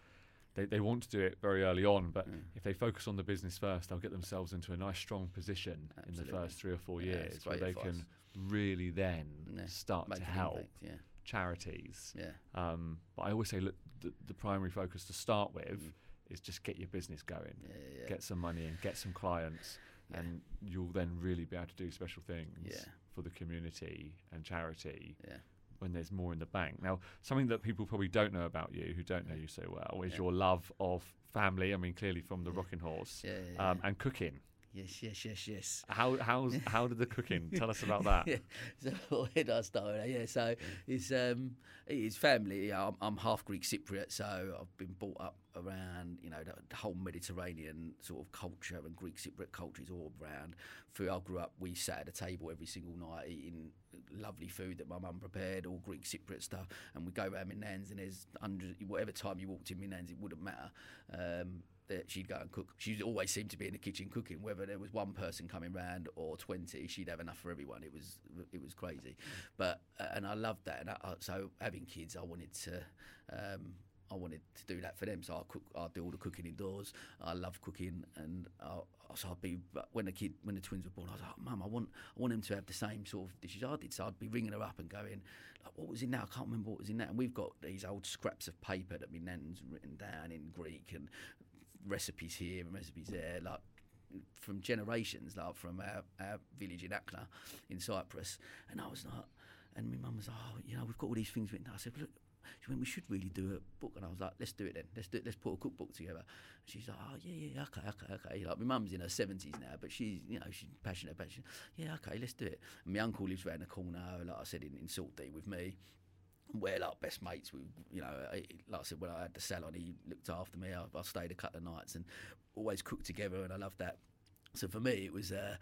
They they want to do it very early on, but mm. if they focus on the business first, they'll get themselves into a nice strong position. Absolutely. In the first three or four yeah, years where they can really then yeah. start Make to help impact, yeah. charities. Yeah. Um, but I always say, look, the, the primary focus to start with mm. is just get your business going, yeah, yeah, yeah. get some money in, get some clients, yeah. and you'll then really be able to do special things yeah. for the community and charity. Yeah. When there's more in the bank. Now, something that people probably don't know about you, who don't know you so well, is yeah. your love of family. I mean, clearly from the yeah. Rocking Horse yeah, yeah, yeah. Um, and cooking. Yes, yes, yes, yes. How how's, how did the cooking? Tell us about that. Yeah. So what did I start? Yeah. So it's um it's family. I'm, I'm half Greek Cypriot, so I've been brought up around, you know, the whole Mediterranean sort of culture, and Greek Cypriot culture is all around. Food, I grew up, we sat at a table every single night eating lovely food that my mum prepared, all Greek Cypriot stuff, and we go around my nan's, and there's hundreds, whatever time you walked in my nan's, it wouldn't matter. Um, that she'd go and cook. She always seemed to be in the kitchen cooking, whether there was one person coming round or twenty, she'd have enough for everyone. It was it was crazy. But uh, and I loved that. And I, so having kids, I wanted to um, I wanted to do that for them. So I cook. I do all the cooking indoors. I love cooking, and I, so I'd be when the kid when the twins were born, I was like, Mum, I want I want them to have the same sort of dishes I did. So I'd be ringing her up and going, like, what was in that? I can't remember what was in that. And we've got these old scraps of paper that my nan's written down in Greek, and recipes here and recipes there, like from generations, like from our, our village in Akla in Cyprus. And I was like, and my mum was like, oh, you know, we've got all these things written. I said, look. She went, we should really do a book. And I was like, let's do it then. Let's do it. Let's put a cookbook together. And she's like, oh, yeah, yeah, okay, okay, okay. Like, my mum's in her seventies now, but she's, you know, she's passionate, passionate. Yeah, okay, let's do it. And my uncle lives round the corner, like I said, in, in Saltdee with me. We're like best mates. We, you know, like I said, when I had the salon, he looked after me. I, I stayed a couple of nights and always cooked together, and I loved that. So for me, it was a,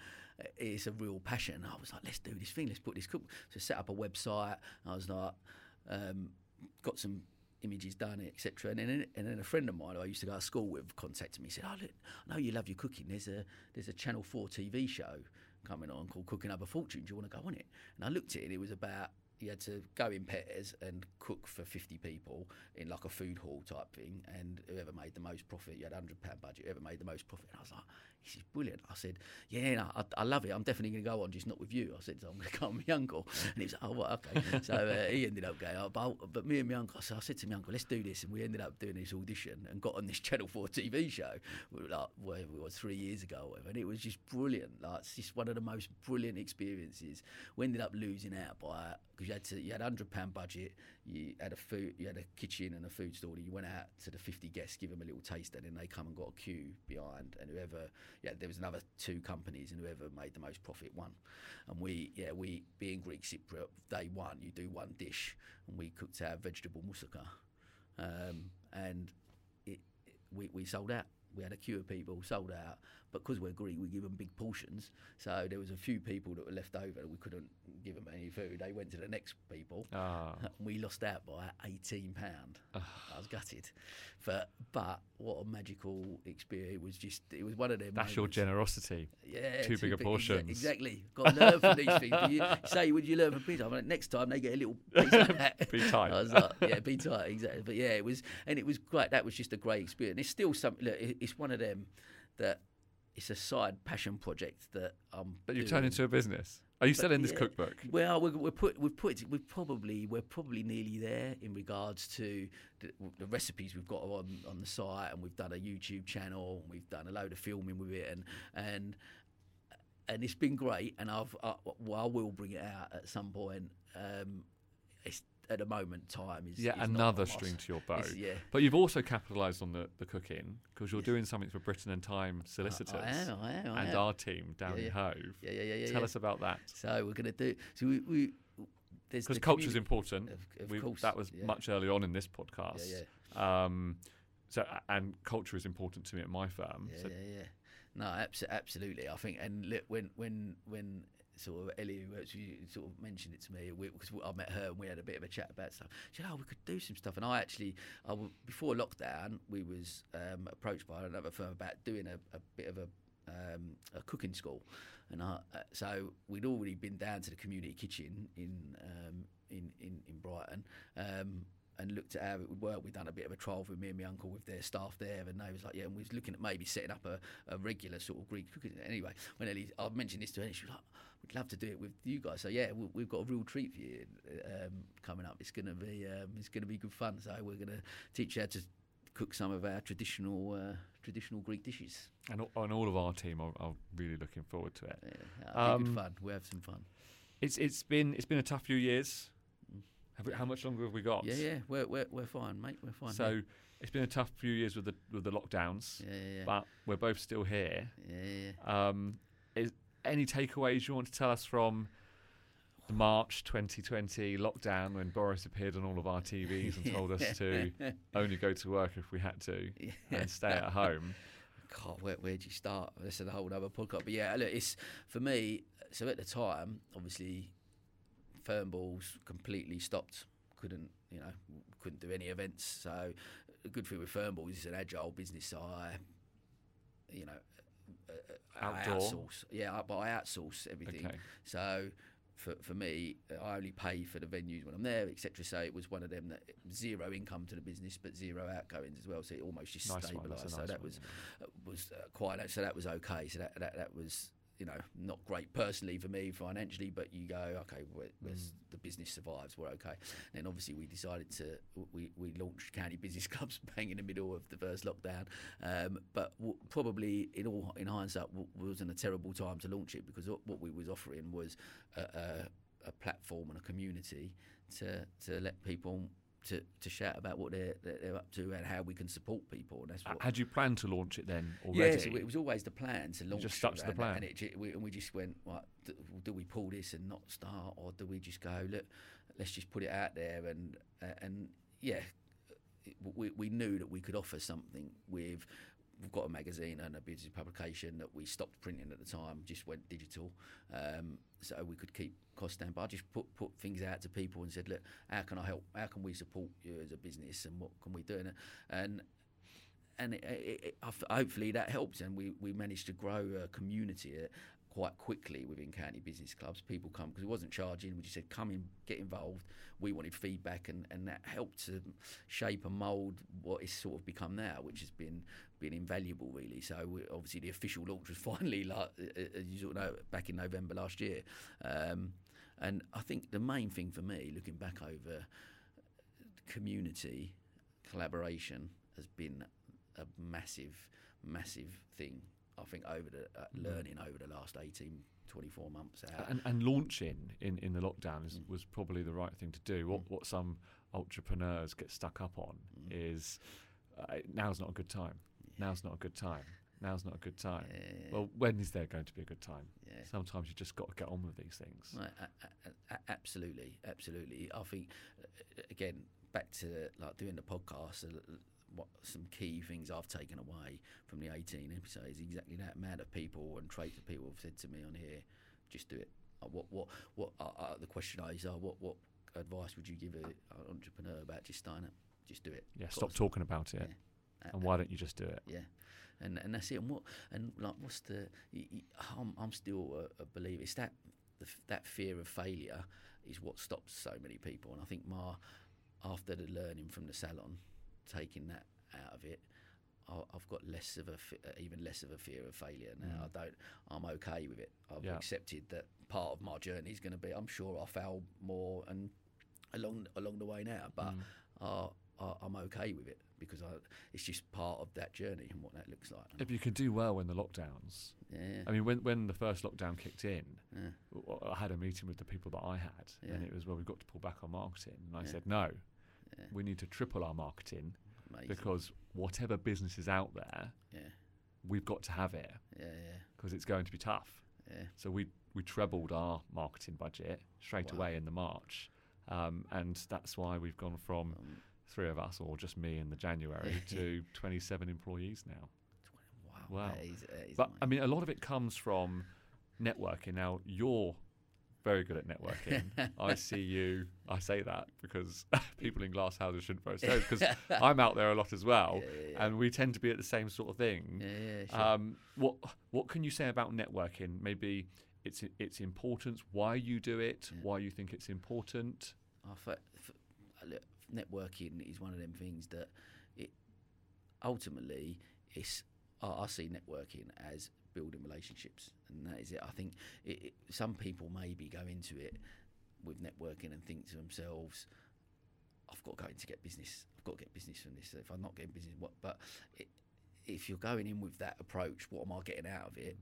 it's a real passion. I was like, let's do this thing. Let's put this cookbook. So I set up a website. I was like, um... got some images done, et cetera. And then, and then a friend of mine who I used to go to school with contacted me and said, "Oh, look, I know you love your cooking. There's a there's a Channel Four T V show coming on called Cooking Up a Fortune. Do you want to go on it?" And I looked at it, and it was about you had to go in pairs and cook for fifty people in like a food hall type thing, and whoever made the most profit, you had a hundred pound budget. Whoever made the most profit, and I was like, "This is brilliant." I said, "Yeah, no, I, I love it. I'm definitely going to go on, just not with you." I said, so "I'm going to come with my uncle," and he was like, "Oh, well, okay." So uh, he ended up going, oh, but, but me and my uncle, so I said to my uncle, "Let's do this," and we ended up doing this audition and got on this Channel Four T V show. We were like, whatever it was, three years ago, or whatever, and it was just brilliant. Like, it's just one of the most brilliant experiences. We ended up losing out by because. You had to, you had a hundred pound budget. You had a food, you had a kitchen and a food store. And you went out to the fifty guests, give them a little taste, and then they come and got a queue behind. And whoever, yeah, there was another two companies, and whoever made the most profit won. And we, yeah, we being Greek Cypriot, day one, you do one dish, and we cooked our vegetable moussaka, um, and it, it, we we sold out. we had a queue of people, sold out, but because we're Greek, we give them big portions. So there was a few people that were left over that we couldn't give them any food. They went to the next people. Oh. And we lost out by eighteen pounds. Oh. I was gutted. But, but what a magical experience. It was just, it was one of them. That's moments. Your generosity. Yeah. Too, too big a portion. Exa- exactly. Got to learn from these things. You say, would you learn from pizza? I'm like, next time they get a little piece like that. Be tight. I was like, yeah, be tight, exactly. But yeah, it was, and it was great. That was just a great experience. And it's still something, look, it's one of them that, it's a side passion project that I'm. But you turned into a business. Are you but selling this yeah, cookbook? Well, we're, we're put, we've put, we're probably, we're probably nearly there in regards to the, the recipes we've got on, on the site, and we've done a YouTube channel, and we've done a load of filming with it, and and and it's been great. And I've, I, well, I will bring it out at some point. Um, it's at the moment time is yeah is another string to your bow. Yeah. But you've also capitalised on the, the cooking because you're yes. doing something for Britton and Time Solicitors. I, I am, I am, I and am. Our team down yeah, yeah. in Hove. Yeah, yeah, yeah. yeah Tell yeah. us about that. So we're going to do. So we. we there's because the culture is important. Of, of we, course, that was yeah. much earlier on in this podcast. Yeah, yeah. Um, so and culture is important to me at my firm. Yeah, so. yeah, yeah. No, abs- absolutely. I think and look, when when when. Sort of Ellie, who works, sort of mentioned it to me because I met her and we had a bit of a chat about stuff. She said, "Oh, we could do some stuff." And I actually, I w- before lockdown, we was um, approached by another firm about doing a, a bit of a, um, a cooking school, and I, uh, so we'd already been down to the community kitchen in um, in, in in Brighton. Um, and looked at how it would work. We'd done a bit of a trial with me and my uncle with their staff there, and they was like, yeah, and we was looking at maybe setting up a, a regular sort of Greek cooking. Anyway, when Ellie, I mentioned this to her, she was like, we'd love to do it with you guys. So yeah, we, we've got a real treat for you um, coming up. It's gonna be um, it's gonna be good fun. So we're gonna teach you how to cook some of our traditional uh, traditional Greek dishes. And on all of our team, are, are really looking forward to it. Yeah, it'll um, be good fun. We'll have some fun. It's it's been it's been a tough few years. How much longer have we got? Yeah, yeah, we're we're, we're fine, mate. We're fine. So yeah. It's been a tough few years with the with the lockdowns. Yeah, yeah, yeah. But we're both still here. Yeah, yeah. Um, is any takeaways you want to tell us from the March twenty twenty lockdown when Boris appeared on all of our T Vs and told us to only go to work if we had to yeah. and stay at home? God, where where'd you start? That's a whole other podcast. But yeah, look, it's for me. So at the time, obviously. Fernballs completely stopped. Couldn't, you know, couldn't do any events. So the good thing with Fernballs is an agile business. So I, you know, I outsource. Yeah, but I outsource everything. Okay. So for for me, I only pay for the venues when I'm there, et cetera. So it was one of them that zero income to the business, but zero outgoings as well. So it almost just nice stabilised. Nice so that one, was yeah. was uh, quite. So that was okay. So that that, that was. You know, not great personally for me financially, but you go, okay, we're, we're, mm. the business survives, we're okay. Then obviously we decided to, we, we launched County Business Clubs bang in the middle of the first lockdown, um, but w- probably in all in hindsight w- wasn't a terrible time to launch it because what we was offering was a, a, a platform and a community to to let people To, to shout about what they're they're up to and how we can support people. And that's what had you planned to launch it then already? Yes, yeah, so it was always the plan to launch. You just stuck to the plan, and, it, we, and we just went, like, do, do we pull this and not start, or do we just go, look, let's just put it out there and and yeah, we we knew that we could offer something with. We've got a magazine and a business publication that we stopped printing at the time, just went digital, um, so we could keep costs down. But I just put, put things out to people and said, look, how can I help? How can we support you as a business and what can we do? And and, and it, it, it, hopefully that helps. And we, we managed to grow a community quite quickly within County Business Clubs. People come, because it wasn't charging, we just said, come in, get involved. We wanted feedback and, and that helped to shape and mould what it's sort of become now, which has been... been invaluable, really. So we, obviously the official launch was finally, like, as you sort of know, back in November last year. Um, and I think the main thing for me, looking back over community, collaboration has been a massive, massive thing, I think, over the uh, mm. learning over the last eighteen, twenty-four months out. And, and launching in, in the lockdown is, mm. was probably the right thing to do. What, mm. what some entrepreneurs get stuck up on mm. is uh, now's not a good time. Now's not a good time. Now's not a good time. Yeah. Well, when is there going to be a good time? Yeah. Sometimes you just got to get on with these things. Right, a- a- absolutely, absolutely. I think, again, back to like doing the podcast, what some key things I've taken away from the eighteen episodes. Exactly that amount of people and traits that people have said to me on here, just do it. Uh, what what what? Uh, uh, the question is, uh, what what advice would you give a, an entrepreneur about just starting up? Just do it. Yeah, Got stop talking about it. Yeah. And uh, why don't you just do it? Yeah, and and that's it. And what and like what's the? You, you, I'm I'm still a, a believer. It's that the, that fear of failure is what stops so many people. And I think my after the learning from the salon, taking that out of it, I, I've got less of a even less of a fear of failure now. Mm. I don't. I'm okay with it. I've yeah. accepted that part of my journey is going to be. I'm sure I fail more and along along the way now, but mm. uh, I, I'm okay with it. Because I, it's just part of that journey and what that looks like. If you could do well in the lockdowns. Yeah. I mean, when when the first lockdown kicked in, yeah. I had a meeting with the people that I had, yeah. and it was, well, we've got to pull back on marketing. And I yeah. said, no, yeah. we need to triple our marketing. Amazing. Because whatever business is out there, yeah. we've got to have it. Yeah, yeah. Because it's going to be tough. Yeah. So we, we trebled our marketing budget straight wow. away in the March. Um, and that's why we've gone from... Um, three of us, or just me in the January, to twenty-seven employees now. Wow. Wow. That is, that is but, amazing. I mean, a lot of it comes from networking. Now, you're very good at networking. I see you. I say that because people in glass houses shouldn't post those, because I'm out there a lot as well, yeah, yeah, yeah. and we tend to be at the same sort of thing. Yeah, yeah, sure. um, what What can you say about networking? Maybe its its importance, why you do it, yeah. why you think it's important. I thought... Look, networking is one of them things that it ultimately is. I see networking as building relationships, and that is it. I think it, it, some people maybe go into it with networking and think to themselves, "I've got to go in to get business. I've got to get business from this. If I'm not getting business, what?" But it, if you're going in with that approach, what am I getting out of it?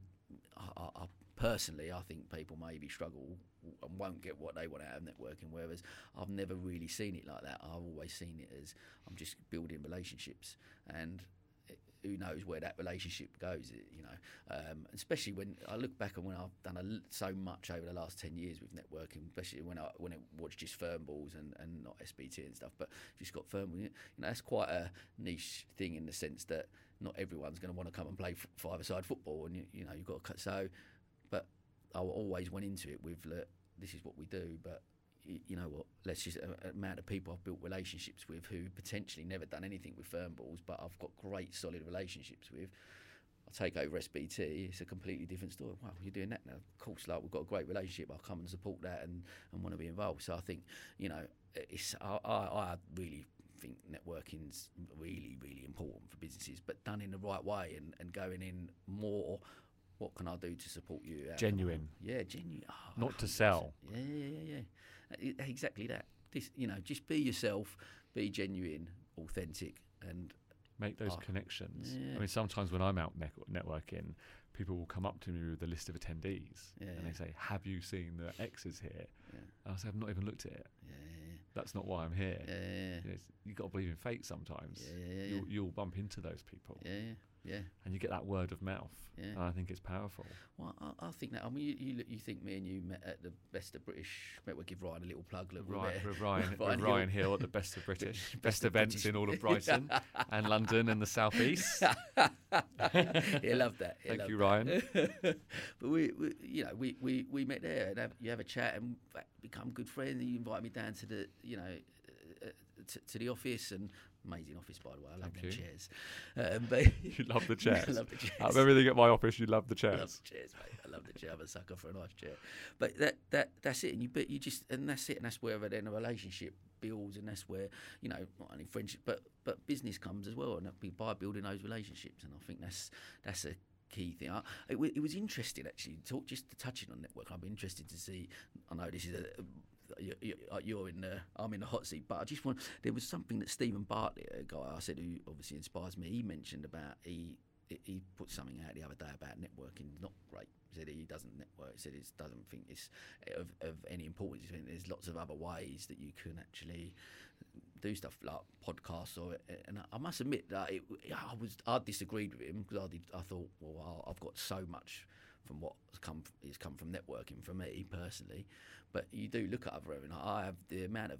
I, I, I personally, I think people maybe struggle and won't get what they want out of networking, whereas I've never really seen it like that. I've always seen it as I'm just building relationships, and it, who knows where that relationship goes, you know. Um, especially when I look back and when I've done a, so much over the last ten years with networking, especially when I when it was just Fernballs and, and not S B T and stuff, but just got Fernballs. You know, that's quite a niche thing in the sense that not everyone's going to want to come and play f- five-a-side football, and you, you know, you've got to cut. So, but I always went into it with, look, this is what we do, but you, you know what? Let's just uh, amount of people I've built relationships with who potentially never done anything with Fernballs, but I've got great solid relationships with. I take over S B T, it's a completely different story. Wow, you're doing that now? Of course, like, we've got a great relationship. I'll come and support that and, and want to be involved. So I think, you know, it's I, I, I really. I think networking's really, really important for businesses, but done in the right way and, and going in more, what can I do to support you? Genuine. Yeah, genuine. Oh, Not to sell. Yeah, yeah, yeah, yeah. Exactly that. This, you know, just be yourself, be genuine, authentic, and... Make those oh, connections. Yeah. I mean, sometimes when I'm out networking, people will come up to me with a list of attendees, yeah, and yeah. they say, have you seen the X's here? Yeah. And I say, I've not even looked at it. Yeah, yeah, yeah. That's not why I'm here. Yeah, yeah, yeah. You know, you've got to believe in fate sometimes. Yeah, yeah, yeah. You'll, you'll bump into those people. Yeah, yeah. Yeah. And you get that word of mouth. Yeah. And I think it's powerful. Well, I, I think that, I mean, you, you you think me and you met at the Best of British, we'll give Ryan a little plug. Look, right, we're Ryan, with Ryan, Ryan Hill at the Best of British, best, best of events British. In all of Brighton and London and the South East. He loved that. He Thank loved you, that. Ryan. But we, we, you know, we, we, we met there and have, you have a chat and become good friends, and you invite me down to the, you know, uh, to, to the office, and amazing office, by the way. I love the chairs. Um, but you love the chairs. I love the chairs. Out of everything at my office, you love the chairs. I love the chairs, mate. I love the chair. I'm a sucker for a nice chair. But that that that's it. And you but you just and that's it. And that's where then a relationship builds, and that's where, you know, not only friendship but but business comes as well. And be by building those relationships. And I think that's that's a key thing. I, it, w- it was interesting actually. Talk just to touching on networking. I'd be interested to see. I know this is a. a You're in the, I'm in the hot seat, but I just want. There was something that Stephen Bartlett, a guy I said who obviously inspires me, he mentioned about he he put something out the other day about networking. Not great. He said he doesn't network. He said he doesn't think it's of, of any importance. He said there's lots of other ways that you can actually do stuff like podcasts or. And I must admit that it, I was I disagreed with him because I did. I thought, well, I've got so much from what has come, has come from networking for me personally, but you do look at other, and I have the amount of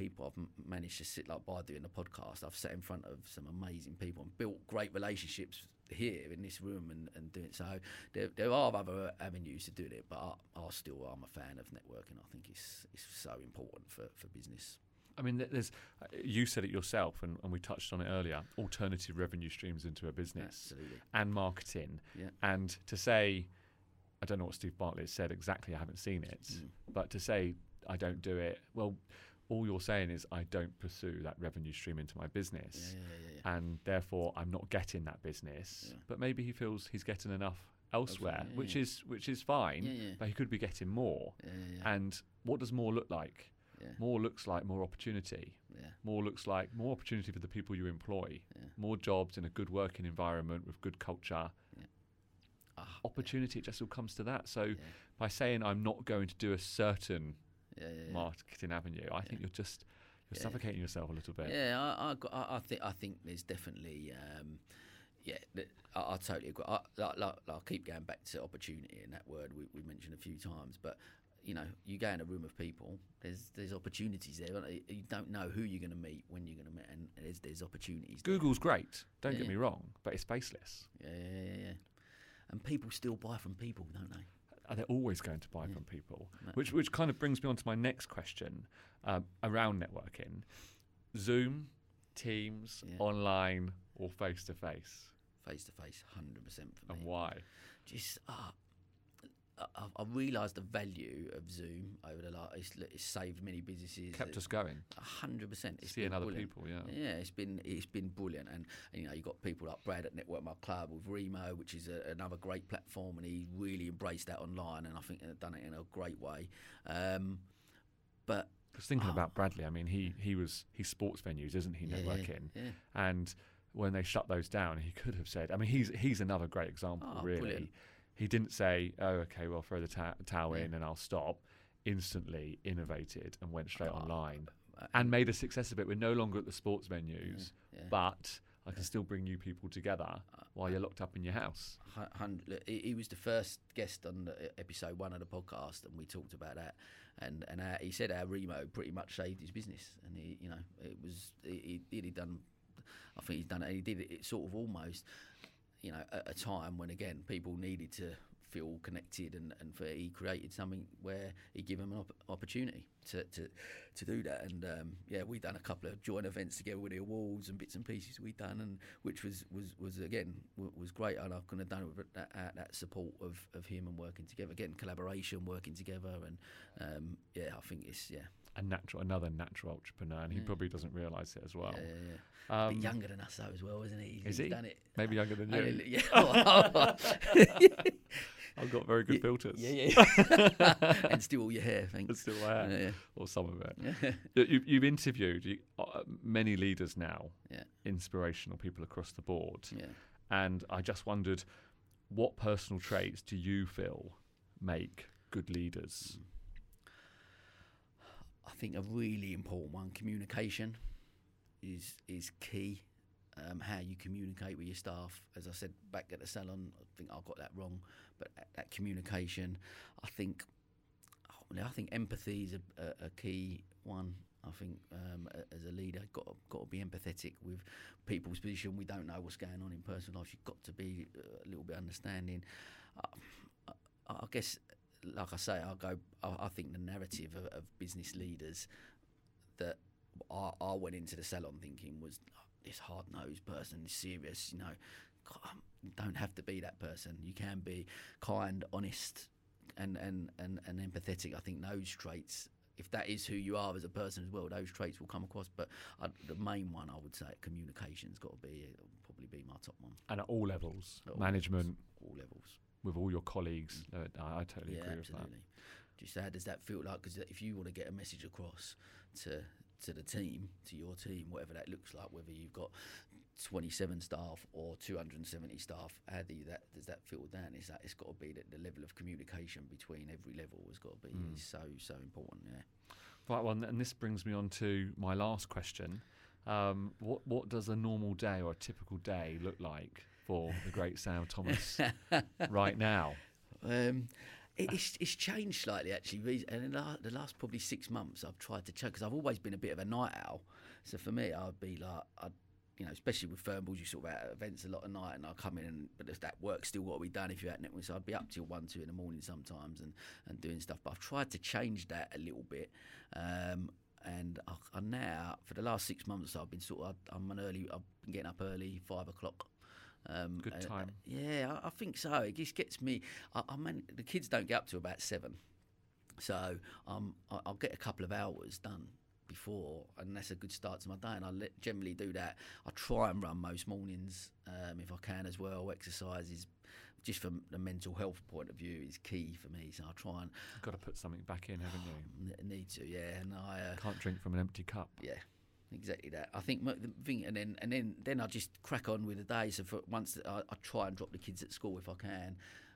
people I've managed to sit, like by doing the podcast, I've sat in front of some amazing people and built great relationships here in this room and, and doing it. So there, there are other avenues to do it, but I, I still I'm a fan of networking. I think it's it's so important for, for business. I mean, there's. You said it yourself, and, and we touched on it earlier. Alternative revenue streams into a business, absolutely, and marketing, yeah. And to say, I don't know what Steve Bartlett said exactly. I haven't seen it, mm. but to say I don't do it. Well, all you're saying is I don't pursue that revenue stream into my business, yeah, yeah, yeah, yeah. and therefore I'm not getting that business. Yeah. But maybe he feels he's getting enough elsewhere, elsewhere yeah, which yeah. is which is fine. Yeah, yeah. But he could be getting more. Yeah, yeah, yeah. And what does more look like? Yeah. More looks like more opportunity. Yeah. More looks like more opportunity for the people you employ. Yeah. More jobs in a good working environment with good culture. Yeah. Oh, opportunity, yeah. It just all comes to that. So yeah. by saying I'm not going to do a certain yeah, yeah, yeah. marketing avenue, I yeah. think you're just you're yeah. suffocating yourself a little bit. Yeah, I, I, I think I think there's definitely. Um, Yeah, I, I totally agree. I, like, like, I keep going back to opportunity and that word we, we mentioned a few times, but you know, you go in a room of people, there's there's opportunities there, aren't there? You don't know who you're going to meet, when you're going to meet, and there's there's opportunities. Google's there. Great, don't yeah, get yeah. me wrong, but it's faceless. Yeah, yeah, yeah, yeah. And people still buy from people, don't they? They're always going to buy yeah. from people, no. which which kind of brings me on to my next question um, around networking. Zoom, Teams, yeah. online, or face-to-face? Face-to-face, one hundred percent for me. And why? Just, uh, I, I realised the value of Zoom over the last, it's, it's saved many businesses. Kept us going. one hundred percent. It's Seeing other brilliant. people, yeah. Yeah, it's been it's been brilliant. And, and, you know, you've got people like Brad at Network My Club with Remo, which is a, another great platform, and he really embraced that online, and I think they've done it in a great way. Um, but... I was thinking oh. about Bradley. I mean, he he was he's sports venues, isn't he? Networking, yeah, yeah, yeah. and when they shut those down, he could have said. I mean, he's he's another great example. Oh, really, brilliant. He didn't say, "Oh, okay, well, throw the ta- towel yeah. in and I'll stop." Instantly innovated and went straight oh, online uh, and made a success of it. We're no longer at the sports venues, yeah, yeah. but. I can still bring new people together while you're locked up in your house. He was the first guest on the episode one of the podcast, and we talked about that. And and our, he said our Remo pretty much saved his business, and he, you know, it was he really done. I think he's done it. He did it, it sort of almost, you know, at a time when again people needed to feel connected, and and for, he created something where he gave him an op- opportunity to, to to do that. And um, yeah, we done a couple of joint events together with the awards and bits and pieces we done, and which was was, was again w- was great. And I couldn't have done it with that, uh, that support of, of him and working together again, collaboration, working together, and um, yeah, I think it's yeah. A natural, another natural entrepreneur, and he yeah. probably doesn't realise it as well. Yeah, yeah, yeah. Um, a bit younger than us though, as well, isn't he? He's, is he? He's done it. Maybe younger than you. Yeah. I've got very good yeah, filters. Yeah, yeah. And still all your hair, thanks. And still my hair, yeah, yeah. or some of it. Yeah. You, you've interviewed you, uh, many leaders now, yeah. inspirational people across the board, yeah. and I just wondered, what personal traits do you feel make good leaders? Mm. I think a really important one, communication is is key. Um, how you communicate with your staff. As I said back at the salon, I think I got that wrong, but that, that communication, I think I think empathy is a, a, a key one. I think um, as a leader, got to, got to be empathetic with people's position. We don't know what's going on in personal life. You've got to be a little bit understanding. Uh, I, I guess like I say, I go. I, I think the narrative of, of business leaders that I, I went into the salon thinking was this hard-nosed person, this serious. You know, you don't have to be that person. You can be kind, honest, and and and, and empathetic. I think those traits, if that is who you are as a person as well, those traits will come across. But I, the main one, I would say, communication's got to be probably be my top one. And at all levels, at all management, levels, all levels. With all your colleagues, uh, I totally yeah, agree absolutely. with that. Just how does that feel like? Because if you want to get a message across to to the team, to your team, whatever that looks like, whether you've got twenty-seven staff or two hundred seventy staff, how do you, that does that feel down? Is that it's got to be that the level of communication between every level has got to be mm. is so so important. Yeah. Right. Well, and this brings me on to my last question. Um, what what does a normal day or a typical day look like for the great Sal Thomas right now? Um, It's, it's changed slightly, actually. And in the, the last probably six months, I've tried to change, because I've always been a bit of a night owl. So for me, I'd be like, I'd, you know, especially with Fernballs, you sort of at events a lot of night, and I'll come in, and but there's that work still got to be done if you're at network. So I'd be up till one, two in the morning sometimes and, and doing stuff. But I've tried to change that a little bit. Um, and I, I now, for the last six months, I've been sort of, I'm an early, I've been getting up early, five o'clock. Um, Good time. Uh, yeah, I, I think so. It just gets me. I, I mean, the kids don't get up to about seven, so um, I, I'll get a couple of hours done before, and that's a good start to my day, and I let, generally do that. I try and run most mornings um, if I can as well. Exercise is, just from the mental health point of view, is key for me, so I try and... You've got to put something back in, haven't you? I need to, yeah. And I uh, can't drink from an empty cup. Yeah. Exactly that. I think the thing, and then and then, then I just crack on with the day. So for once, I, I try and drop the kids at school if I can.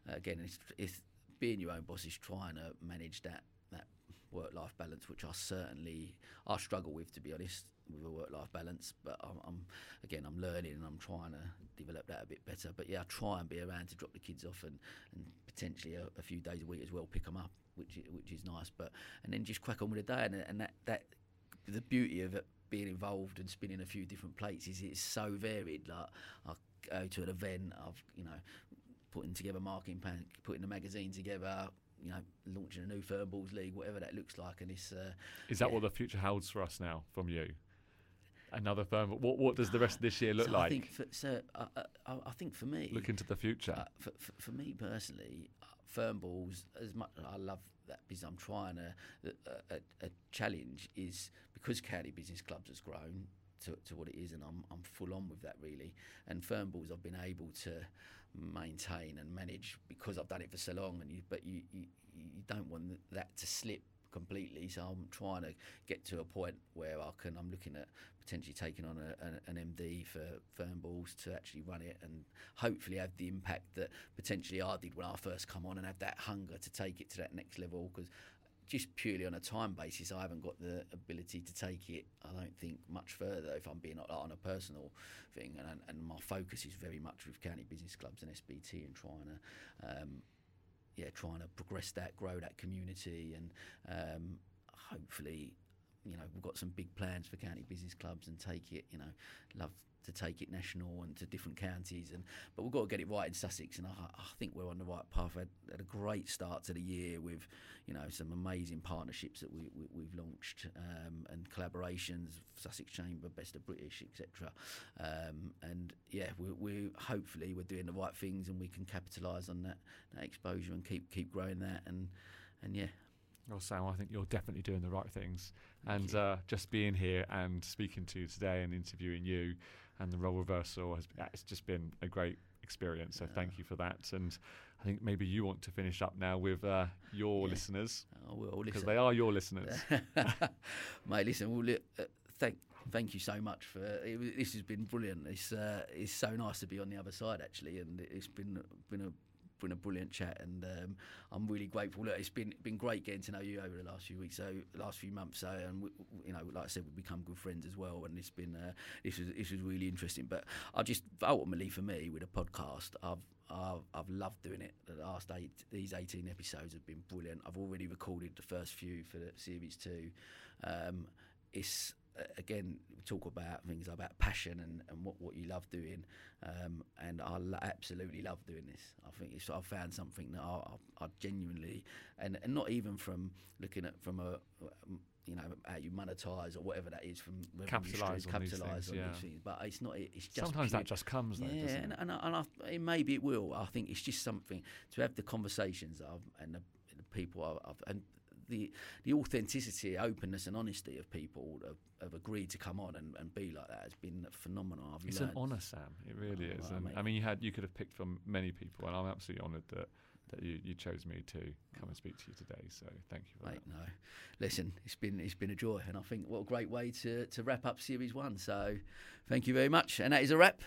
Uh, again, it's, it's being your own boss is trying to manage that that work-life balance, which I certainly I struggle with, to be honest, with a work-life balance. But I'm, I'm again, I'm learning and I'm trying to develop that a bit better. But yeah, I try and be around to drop the kids off and, and potentially a, a few days a week as well, pick them up, which which is nice. But and then just crack on with the day, and and that that the beauty of it. Being involved and spinning a few different plates is it's so varied. Like I go to an event, I've you know putting together marketing plan, putting the magazine together, you know launching a new Fernballs League, whatever that looks like. And it's uh, is that yeah. what the future holds for us now from you? Another Fernballs. What what does the rest of this year look so like? I think for, so I, I, I think for me, look into the future. Uh, for, for, for me personally, uh, Fernballs, as much as I love that business, I'm trying a, a, a challenge is because County Business Clubs has grown to, to what it is, and I'm I'm full on with that really. And Fernballs I've been able to maintain and manage because I've done it for so long. And you, but you, you you don't want that to slip completely. So I'm trying to get to a point where I can. I'm looking at potentially taking on a, an, an M D for Fernballs to actually run it and hopefully have the impact that potentially I did when I first come on, and have that hunger to take it to that next level. Because just purely on a time basis, I haven't got the ability to take it, I don't think, much further if I'm being like, on a personal thing. And, and my focus is very much with County Business Clubs and S B T and trying to, um, yeah, trying to progress that, grow that community, and um, hopefully. You know, we've got some big plans for County Business Clubs and take it, you know, love to take it national and to different counties. And But we've got to get it right in Sussex, and I, I think we're on the right path. I had, had a great start to the year with, you know, some amazing partnerships that we, we, we've launched um, and collaborations, Sussex Chamber, Best of British, et cetera. Um, and, yeah, we, we hopefully we're doing the right things and we can capitalise on that, that exposure and keep keep growing that. And, and yeah. Well, Sam, I think you're definitely doing the right things. Thank and uh, just being here and speaking to you today and interviewing you and the role reversal, has it's just been a great experience. So yeah. Thank you for that. And I think maybe you want to finish up now with uh, your yeah. listeners. I will listen. Because they are your listeners. Mate, listen, we'll li- uh, thank Thank you so much for it. This has been brilliant. It's uh, it's so nice to be on the other side, actually, and it's been been a been a brilliant chat, and um, I'm really grateful. Look, it's been been great getting to know you over the last few weeks, so last few months, so and we, you know, like I said, we've become good friends as well, and it's been uh, this was this was really interesting. But I just ultimately, for me, with a podcast, I've. I've, I've loved doing it. The last eight, these eighteen episodes have been brilliant. I've already recorded the first few for the series two. Um, it's again, we talk about things about passion and, and what, what you love doing, um, and I lo- absolutely love doing this. I think it's, I've found something that I, I, I genuinely, and, and not even from looking at from a, you know, how you monetize or whatever that is, from capitalise on, capitalise these, on things, yeah. these things. But it's not. It's just sometimes pure, that just comes. Though, yeah, doesn't and, it? and and, I, and I, maybe it will. I think it's just something to have the conversations I've, and the, the people I've, I've and. The, the authenticity, openness and honesty of people that have, have agreed to come on and, and be like that has been phenomenal. I've it's learned. An honour, Sam. It really oh, is. Well, and, I, mean, I mean, you had you could have picked from many people, and I'm absolutely honoured that, that you, you chose me to come and speak to you today. So thank you for mate, that. No, listen, it's been it's been a joy, and I think what a great way to, to wrap up series one. So thank you very much, and that is a wrap.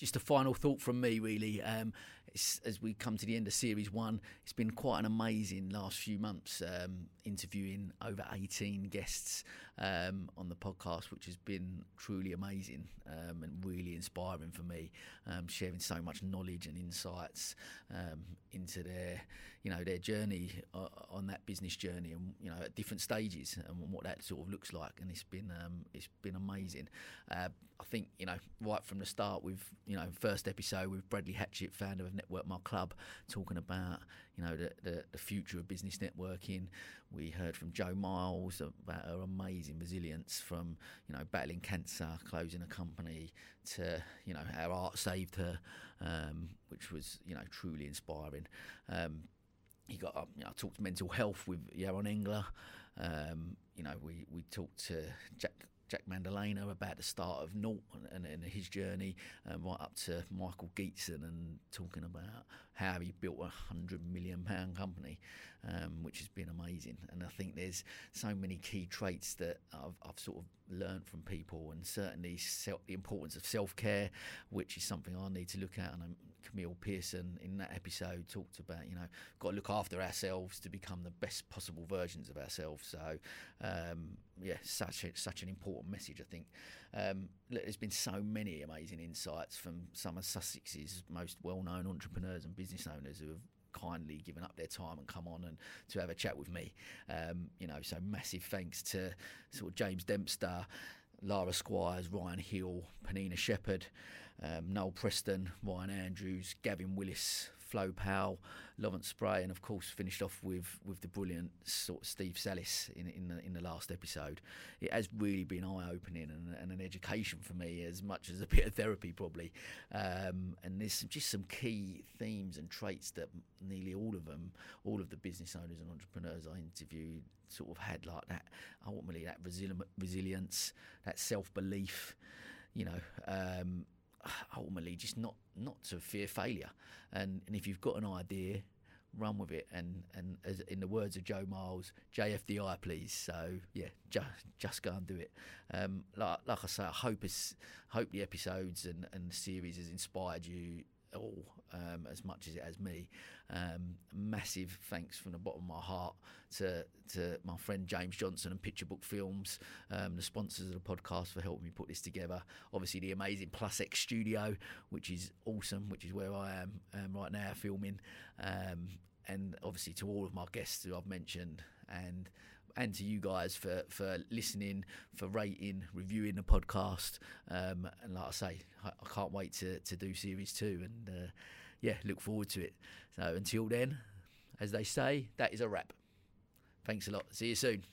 Just a final thought from me, really. Um, it's, as we come to the end of series one, it's been quite an amazing last few months, um, interviewing over eighteen guests um, on the podcast, which has been truly amazing um, and really inspiring for me, um, sharing so much knowledge and insights um, into their, you know, their journey uh, on that business journey, and, you know, at different stages and what that sort of looks like. And it's been um, it's been amazing. Uh, I think, you know, right from the start with, you know, first episode with Bradley Hatchett, founder of Network My Club, talking about, you know, the, the, the future of business networking. We heard from Joe Miles about her amazing resilience from, you know, battling cancer, closing a company, to, you know, how art saved her, um, which was, you know, truly inspiring. Um, You got, um, you know, I talked mental health with Yaron Engler. Um, you know, we, we talked to Jack Jack Mandalena about the start of Nought and, and his journey, um, right up to Michael Geatson, and talking about how he built a hundred million pound company, um, which has been amazing. And I think there's so many key traits that I've, I've sort of learned from people, and certainly self, the importance of self-care, which is something I need to look at. And um, Camille Pearson in that episode talked about, you know, we've got to look after ourselves to become the best possible versions of ourselves. So um, yeah, such a, such an important message, I think. Um, look, there's been so many amazing insights from some of Sussex's most well-known entrepreneurs and business owners who have kindly given up their time and come on and to have a chat with me. Um, you know, so massive thanks to sort of James Dempster, Lara Squires, Ryan Hill, Penina Shepherd, um, Noel Preston, Ryan Andrews, Gavin Willis, Flo Powell, Lawrence Spray, and of course finished off with, with the brilliant sort of Steve Sallis in in the, in the last episode. It has really been eye-opening and, and an education for me, as much as a bit of therapy probably. Um, and there's some, just some key themes and traits that nearly all of them, all of the business owners and entrepreneurs I interviewed sort of had, like that, ultimately that resili- resilience, that self-belief, you know, um, ultimately just not, not to fear failure. And, and if you've got an idea, run with it. And, and as in the words of Joe Miles, J F D I, please. So yeah, ju- just go and do it. Um, like, like I say, I hope, it's, hope the episodes and, and the series has inspired you all, um, as much as it has me. Um, massive thanks from the bottom of my heart to to my friend James Johnson and Picture Book Films, um, the sponsors of the podcast, for helping me put this together. Obviously the amazing Plus X studio, which is awesome, which is where I am um, right now filming, um, and obviously to all of my guests who I've mentioned, and and to you guys for, for listening, for rating, reviewing the podcast. Um, and like I say, I, I can't wait to, to do series two, and uh, yeah, look forward to it. So until then, as they say, that is a wrap. Thanks a lot. See you soon.